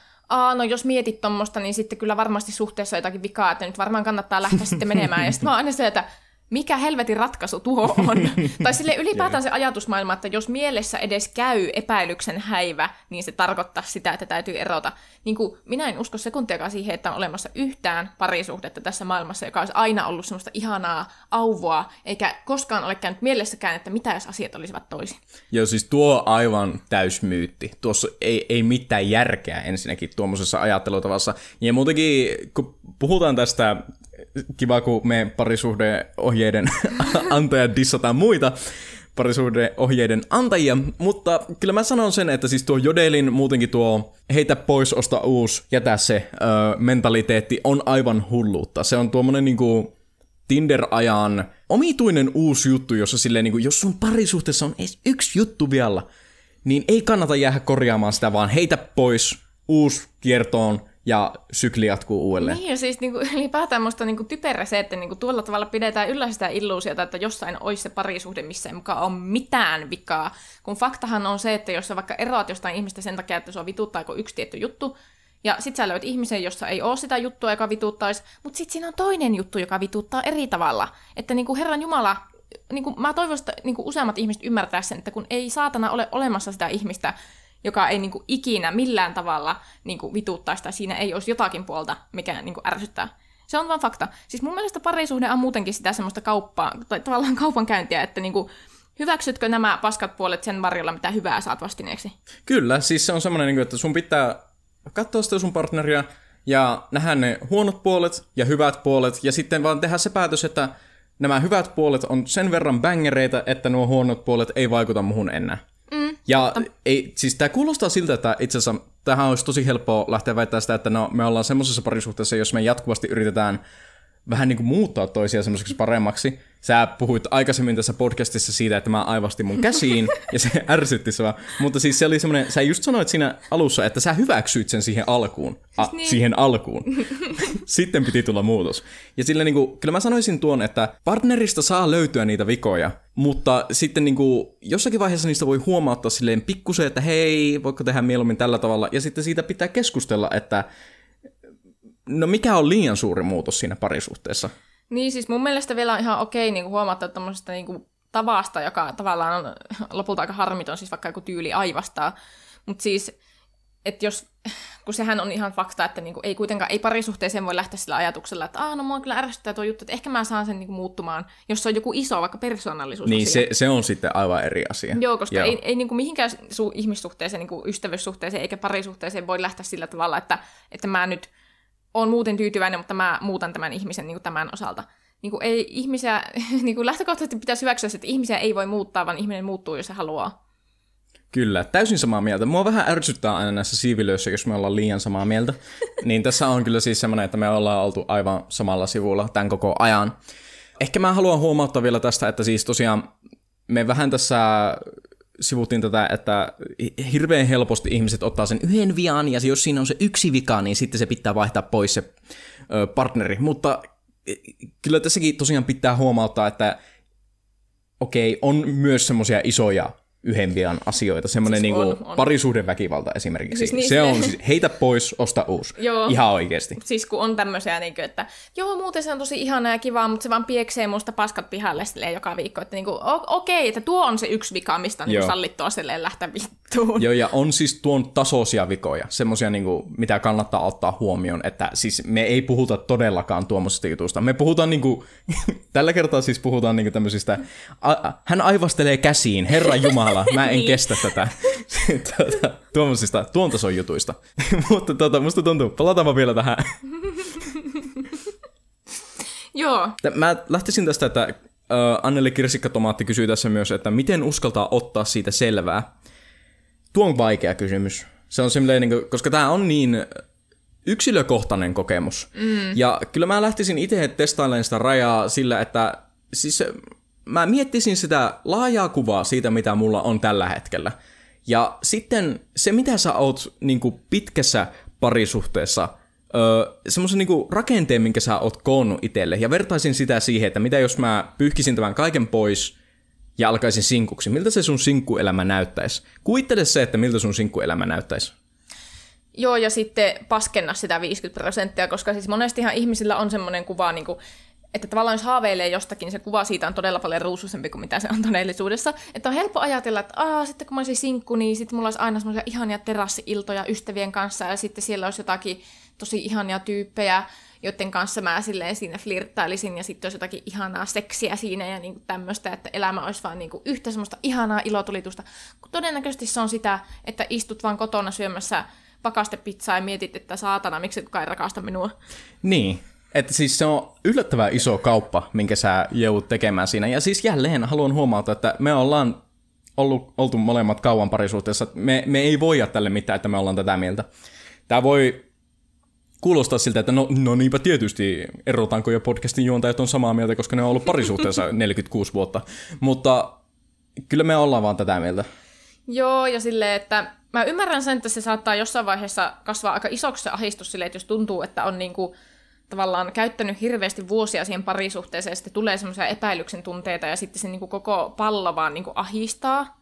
no jos mietit tommosta, niin sitten kyllä varmasti suhteessa on jotakin vikaa, että nyt varmaan kannattaa lähteä sitten menemään, ja sitten mä oon aina se, että mikä helvetin ratkaisu tuo on? Tai sille ylipäätään se ajatusmaailma, että jos mielessä edes käy epäilyksen häivä, niin se tarkoittaa sitä, että täytyy erota. Niin kuin minä en usko sekuntiakaan siihen, että on olemassa yhtään parisuhdetta tässä maailmassa, joka olisi aina ollut semmoista ihanaa auvoa, eikä koskaan ole käynyt mielessäkään, että mitä jos asiat olisivat toisin. Joo, siis tuo aivan täysmyytti. Tuossa ei mitään järkeä ensinnäkin tuommoisessa ajattelutavassa. Ja muutenkin, kun puhutaan tästä, kiva, kun me parisuhdeohjeiden antajat dissataan muita parisuhdeohjeiden antajia, mutta kyllä mä sanon sen, että siis tuo Jodelin muutenkin tuo heitä pois, osta uusi, jätä se mentaliteetti on aivan hulluutta. Se on tuommoinen niinku Tinder-ajan omituinen uusi juttu, jossa silleen niinku, jos sun parisuhteessa on edes yksi juttu vielä, niin ei kannata jäädä korjaamaan sitä, vaan heitä pois, uusi kiertoon, ja sykli jatkuu uudelleen. Niin, ja siis niinku, ylipäätään musta niinku typerä se, että niinku, tuolla tavalla pidetään yllä sitä illuusiota, että jossain olisi se parisuhde, missä ei mukaan ole mitään vikaa. Kun faktahan on se, että jos sä vaikka eroat jostain ihmistä sen takia, että sua vituttaa joku yksi tietty juttu, ja sit sä löydät ihmisen, jossa ei ole sitä juttua, joka vituttaisi, mutta sit siinä on toinen juttu, joka vituttaa eri tavalla. Että niinku, Herran Jumala, niinku, mä toivon, että niinku, useammat ihmiset ymmärtää sen, että kun ei saatana ole olemassa sitä ihmistä, joka ei niinku ikinä millään tavalla niinku vituuttaisi tai siinä ei olisi jotakin puolta, mikä niinku ärsyttää. Se on vaan fakta. Siis mun mielestä parisuhde on muutenkin sitä semmoista kauppaa, tai tavallaan kaupankäyntiä, että niinku, hyväksytkö nämä paskat puolet sen varjolla, mitä hyvää saat vastineeksi? Kyllä, siis se on semmoinen, että sun pitää katsoa sitä sun partneria ja nähdä ne huonot puolet ja hyvät puolet ja sitten vaan tehdä se päätös, että nämä hyvät puolet on sen verran bängereitä, että nuo huonot puolet ei vaikuta muhun enää. Ja ei, siis tämä kuulostaa siltä, että itse asiassa tämähän olisi tosi helppoa lähteä väittämään sitä, että no, me ollaan semmoisessa parisuhteessa, jos me jatkuvasti yritetään vähän niin kuin muuttaa toisia semmoiseksi paremmaksi. Sä puhuit aikaisemmin tässä podcastissa siitä, että mä aivastin mun käsiin ja se ärsytti sua. Mutta siis se oli semmoinen, sä just sanoit siinä alussa, että sä hyväksyit sen siihen alkuun. Siihen alkuun. Sitten piti tulla muutos. Ja sillä niin kuin, kyllä mä sanoisin tuon, että partnerista saa löytyä niitä vikoja, mutta sitten niin kuin, jossakin vaiheessa niistä voi huomauttaa silleen pikkusen, että hei, voiko tehdä mieluummin tällä tavalla. Ja sitten siitä pitää keskustella, että no mikä on liian suuri muutos siinä parisuhteessa? Niin siis mun mielestä vielä on ihan okei niin huomata tämmöisestä niin tavasta, joka tavallaan on lopulta aika harmiton, siis vaikka joku tyyli aivastaa. Mutta siis, että jos, kun sehän on ihan fakta, että niin ei kuitenkaan, ei parisuhteeseen voi lähteä sillä ajatuksella, että no mua kyllä ärsyttää tuo juttu, että ehkä mä saan sen niin muuttumaan, jos se on joku iso vaikka persoonallisuus. Niin se on sitten aivan eri asia. Joo, koska ei niin mihinkään ihmissuhteeseen, niin ystävyyssuhteeseen eikä parisuhteeseen voi lähteä sillä tavalla, että mä nyt on muuten tyytyväinen, mutta mä muutan tämän ihmisen niin kuin tämän osalta. Niin kuin ei ihmisiä, niin kuin lähtökohtaisesti pitäisi hyväksyä, että ihmisiä ei voi muuttaa, vaan ihminen muuttuu, jos se haluaa. Kyllä, täysin samaa mieltä. Mua vähän ärsyttää aina näissä siivilöissä, jos me ollaan liian samaa mieltä. Niin tässä on kyllä siis semmoinen, että me ollaan oltu aivan samalla sivulla tämän koko ajan. Ehkä mä haluan huomauttaa vielä tästä, että siis tosiaan me vähän tässä sivuttiin tätä, että hirveän helposti ihmiset ottaa sen yhden vian, ja jos siinä on se yksi vika, niin sitten se pitää vaihtaa pois se partneri. Mutta kyllä tässäkin tosiaan pitää huomauttaa, että okei, on myös semmoisia isoja yhden vian asioita. Semmoinen siis niin parisuhdeväkivalta esimerkiksi. Siis se on siis heitä pois, osta uusi. Joo. Ihan oikeasti. Siis kun on tämmöisiä, niin kuin, että joo, muuten se on tosi ihanaa ja kivaa, mutta se vaan pieksee musta paskat pihalle silleen joka viikko. Että niin okei, että tuo on se yksi vika, mistä on niin sallittua silleen lähteä vittuun. Joo, ja on siis tuon tasoisia vikoja. Semmoisia, niin kuin, mitä kannattaa ottaa huomioon. Että siis me ei puhuta todellakaan tuommoisista jutuista. Me puhutaan niin kuin, tällä kertaa siis puhutaan niin kuin tämmöisistä, hän aivastelee käsiin, Herra Jumala. Mä en kestä tätä tuommoisista, tuon tason jutuista. Mutta musta tuntuu, palataanpa vielä tähän. Joo. Mä lähtisin tästä, että Anneli Kirsikka Tomaatti kysyy tässä myös, että miten uskaltaa ottaa siitä selvää. Tuo on vaikea kysymys. Se on semmoinen, koska tää on niin yksilökohtainen kokemus. Ja kyllä mä lähtisin itse testailemaan sitä rajaa sillä, että siis mä miettisin sitä laajaa kuvaa siitä, mitä mulla on tällä hetkellä. Ja sitten se, mitä sä oot niin kuin pitkässä parisuhteessa, semmoisen niin kuin rakenteen, minkä sä oot koonnut itselle. Ja vertaisin sitä siihen, että mitä jos mä pyyhkisin tämän kaiken pois ja alkaisin sinkuksi. Miltä se sun sinkkuelämä näyttäisi? Kuittele se, että miltä sun sinkkuelämä näyttäisi. Joo, ja sitten paskenna sitä 50%, koska siis monestihan ihmisillä on semmoinen kuva niin kuin, että tavallaan jos haaveilee jostakin, se kuva siitä on todella paljon ruusuisempi kuin mitä se on todellisuudessa. Että on helppo ajatella, että sitten kun mä olisin sinkku, niin sitten mulla olisi aina semmoisia ihania terassi-iltoja ystävien kanssa, ja sitten siellä olisi jotakin tosi ihania tyyppejä, joiden kanssa mä silleen siinä flirttailisin, ja sitten olisi jotakin ihanaa seksiä siinä ja niinku tämmöistä, että elämä olisi vaan niinku yhtä semmoista ihanaa ilotulitusta. Kun todennäköisesti se on sitä, että istut vaan kotona syömässä pakastepizzaa ja mietit, että saatana, miksi kukaan ei rakasta minua. Niin. Että siis se on yllättävän iso kauppa, minkä sä joudut tekemään siinä. Ja siis jälleen haluan huomata, että me ollaan oltu molemmat kauan parisuhteessa. Me ei voida tälle mitään, että me ollaan tätä mieltä. Tää voi kuulostaa siltä, että no niinpä tietysti erotaanko jo podcastin juontajat on samaa mieltä, koska ne on ollut parisuhteessa 46 vuotta. Mutta kyllä me ollaan vaan tätä mieltä. Joo, ja silleen, että mä ymmärrän sen, että se saattaa jossain vaiheessa kasvaa aika isoksi se ahdistus silleen, että jos tuntuu, että on niinku tavallaan käyttänyt hirveästi vuosia siihen parisuhteeseen, ja sitten tulee semmoisia epäilyksen tunteita, ja sitten se niin kuin koko pallo vaan niin kuin ahistaa.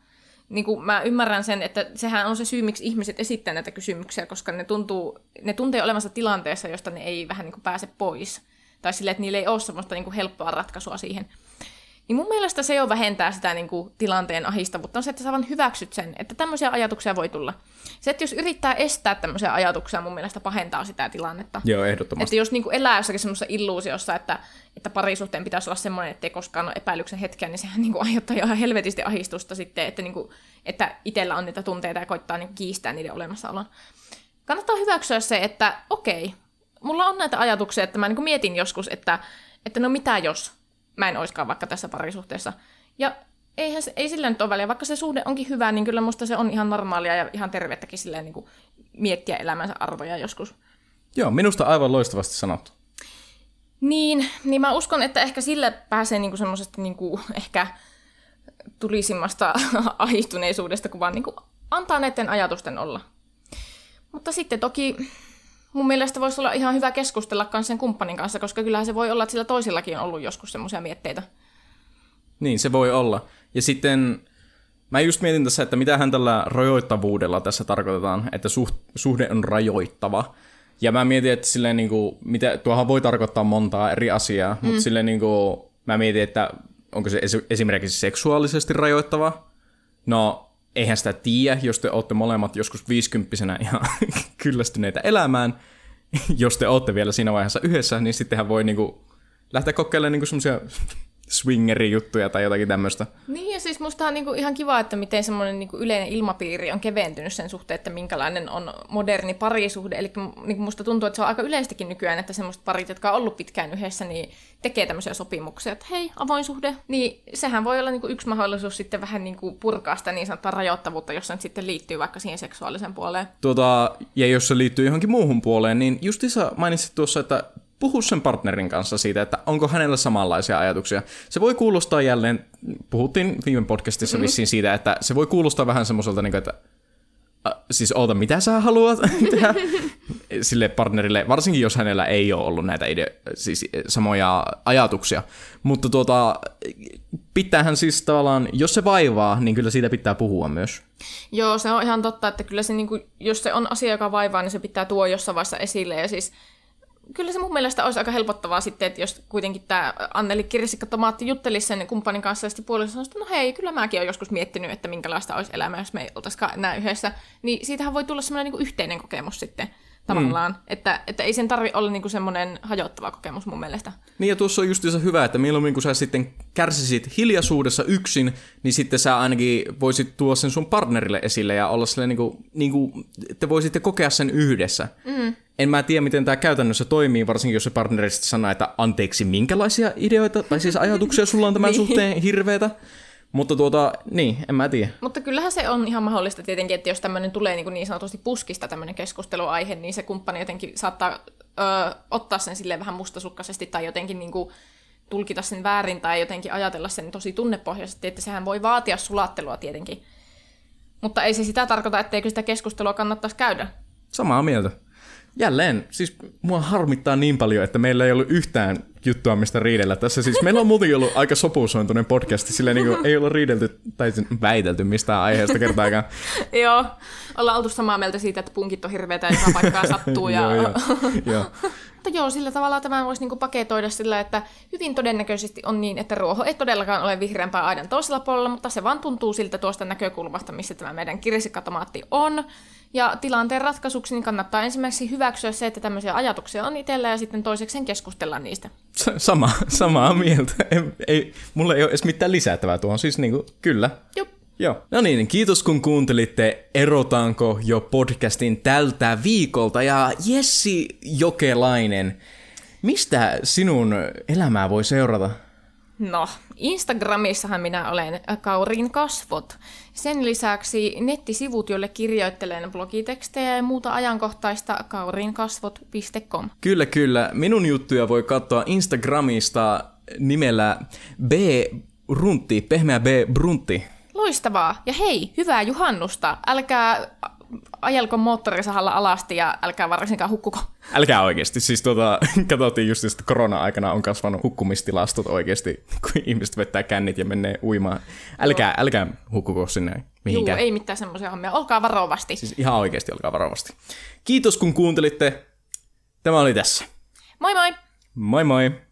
Niin kuin mä ymmärrän sen, että sehän on se syy, miksi ihmiset esittää näitä kysymyksiä, koska ne tuntee olevansa tilanteessa, josta ne ei vähän niin kuin pääse pois. Tai silleen, että niillä ei ole semmoista niin kuin helppoa ratkaisua siihen. Niin mun mielestä se jo vähentää sitä niin kuin tilanteen ahistavuutta, on se, että sä vaan hyväksyt sen, että tämmöisiä ajatuksia voi tulla. Se, että jos yrittää estää tämmöisiä ajatuksia, mun mielestä pahentaa sitä tilannetta. Joo, ehdottomasti. Että jos niin kuin elää jossakin semmoisessa illuusiossa, että parisuhteen pitäisi olla semmoinen, ettei koskaan ole epäilyksen hetkeä, niin sehän niin kuin aiheuttaa ihan helvetisti ahistusta sitten, että, niin kuin, että itsellä on niitä tunteita ja koittaa niin kuin kiistää niiden olemassaolon. Kannattaa hyväksyä se, että okei, mulla on näitä ajatuksia, että mä niin kuin mietin joskus, että no mitä jos mä en oiskaan vaikka tässä parisuhteessa. Ja ei sillä nyt ole väliä. Vaikka se suhde onkin hyvä, niin kyllä musta se on ihan normaalia ja ihan tervettäkin silleen niin kuin miettiä elämänsä arvoja joskus. Joo, minusta aivan loistavasti sanottu. Niin mä uskon, että ehkä sillä pääsee niinku semmoisesta niinku ehkä tulisimmasta aihtuneisuudesta, kun vaan niinku antaa näiden ajatusten olla. Mutta sitten toki mun mielestä voisi olla ihan hyvä keskustella myös sen kumppanin kanssa, koska kyllähän se voi olla, että sillä toisillakin on ollut joskus semmoisia mietteitä. Niin, se voi olla. Ja sitten mä just mietin tässä, että mitähän tällä rajoittavuudella tässä tarkoitetaan, että suhde on rajoittava. Ja mä mietin, että silleen niinku, mitä, tuohan voi tarkoittaa montaa eri asiaa, mutta silleen niinku, mä mietin, että onko se esimerkiksi seksuaalisesti rajoittava. No, eihän sitä tiedä, jos te ootte molemmat joskus 50-vuotiaana ihan kyllästyneitä elämään. Jos te ootte vielä siinä vaiheessa yhdessä, niin sittenhän voi niinku lähteä kokeilemaan niinku semmoisia swingeri-juttuja tai jotakin tämmöistä. Niin, ja siis musta on niinku ihan kiva, että miten semmoinen niinku yleinen ilmapiiri on keventynyt sen suhteen, että minkälainen on moderni parisuhde. Eli niinku musta tuntuu, että se on aika yleistäkin nykyään, että semmoiset parit, jotka on ollut pitkään yhdessä, niin tekee tämmöisiä sopimuksia, että hei, avoin suhde. Niin sehän voi olla niinku yksi mahdollisuus sitten vähän niinku purkaa sitä niin sanottua rajoittavuutta, jos se sitten liittyy vaikka siihen seksuaalisen puoleen. Ja jos se liittyy johonkin muuhun puoleen, niin justi sä mainitsit tuossa, että puhu sen partnerin kanssa siitä, että onko hänellä samanlaisia ajatuksia. Se voi kuulostaa jälleen, puhuttiin viime podcastissa vissiin siitä, että se voi kuulostaa vähän semmoiselta, että siis oota, mitä sä haluat tehdä sille partnerille, varsinkin jos hänellä ei ole ollut näitä samoja ajatuksia. Mutta pitäähän siis tavallaan, jos se vaivaa, niin kyllä siitä pitää puhua myös. Joo, se on ihan totta, että kyllä se, niin kuin, jos se on asia, joka vaivaa, niin se pitää tuoda jossain vaiheessa esille ja siis kyllä se mun mielestä olisi aika helpottavaa sitten, että jos kuitenkin tämä Anneli Kirsikka Tomaatti juttelisi sen kumppanin kanssa ja sitten puolella sanoi, että no hei, kyllä mäkin olen joskus miettinyt, että minkälaista olisi elämä, jos me ei oltaisikaan enää yhdessä. Niin siitähän voi tulla semmoinen niinku yhteinen kokemus sitten tavallaan, että ei sen tarvitse olla niinku semmoinen hajottava kokemus mun mielestä. Niin ja tuossa on justiinsa hyvä, että mieluummin kun sä sitten kärsisit hiljaisuudessa yksin, niin sitten sä ainakin voisit tuoda sen sun partnerille esille ja olla silleen niinku te voisitte kokea sen yhdessä. Mm. En mä tiedä, miten tämä käytännössä toimii, varsinkin jos se partnerista sanoo, että anteeksi, minkälaisia ideoita tai siis ajatuksia sulla on tämän suhteen hirveetä. Mutta niin, en mä tiedä. Mutta kyllähän se on ihan mahdollista tietenkin, että jos tämmöinen tulee niin sanotusti puskista tämmöinen keskusteluaihe, niin se kumppani jotenkin saattaa ottaa sen silleen vähän mustasukkaisesti tai jotenkin niinku tulkita sen väärin tai jotenkin ajatella sen tosi tunnepohjaisesti, että sehän voi vaatia sulattelua tietenkin. Mutta ei se sitä tarkoita, etteikö sitä keskustelua kannattaisi käydä. Samaa mieltä. Jälleen, siis mua harmittaa niin paljon, että meillä ei ollut yhtään juttua, mistä riidellä tässä. Siis meillä on muutenkin ollut aika sopusointuinen podcast, sillä niin ei olla riidelty tai väitelty mistään aiheesta kertaakaan. Joo, ollaan oltu samaa mieltä siitä, että punkit on hirveätä ja paikkaa sattuu. Mutta joo, sillä tavalla tämä voisi paketoida sillä, että hyvin todennäköisesti on niin, että ruoho ei todellakaan ole vihreämpää aidan toisella puolella, mutta se vaan tuntuu siltä tuosta näkökulmasta, missä tämä meidän kirsikkatomaatti on. Ja tilanteen ratkaisuksi niin kannattaa ensimmäiseksi hyväksyä se, että tämmöisiä ajatuksia on itsellä ja sitten toisekseen keskustella niistä. Samaa mieltä. Mulla ei ole edes mitään lisättävää tuohon, siis niinku, kyllä. Jup. Joo. No niin, kiitos kun kuuntelitte Erotaanko jo podcastin tältä viikolta. Ja Jessi Jokelainen, mistä sinun elämää voi seurata? No, Instagramissahan minä olen kauriinkasvot. Sen lisäksi nettisivut, joille kirjoittelen blogitekstejä ja muuta ajankohtaista, kauriinkasvot.com. Kyllä, kyllä. Minun juttuja voi katsoa Instagramista nimellä bruntti, pehmeä bruntti. Loistavaa. Ja hei, hyvää juhannusta. Älkää ajelko moottorisahalla alasti ja älkää varsinkaan hukkuko. Älkää oikeasti. Siis katsottiin just, että korona-aikana on kasvanut hukkumistilastot oikeasti, kun ihmiset vettää kännit ja menee uimaan. Älkää hukkuko sinne mihinkään. Joo, ei mitään semmoisia hommia. Olkaa varovasti. Siis ihan oikeasti olkaa varovasti. Kiitos kun kuuntelitte. Tämä oli tässä. Moi moi! Moi moi!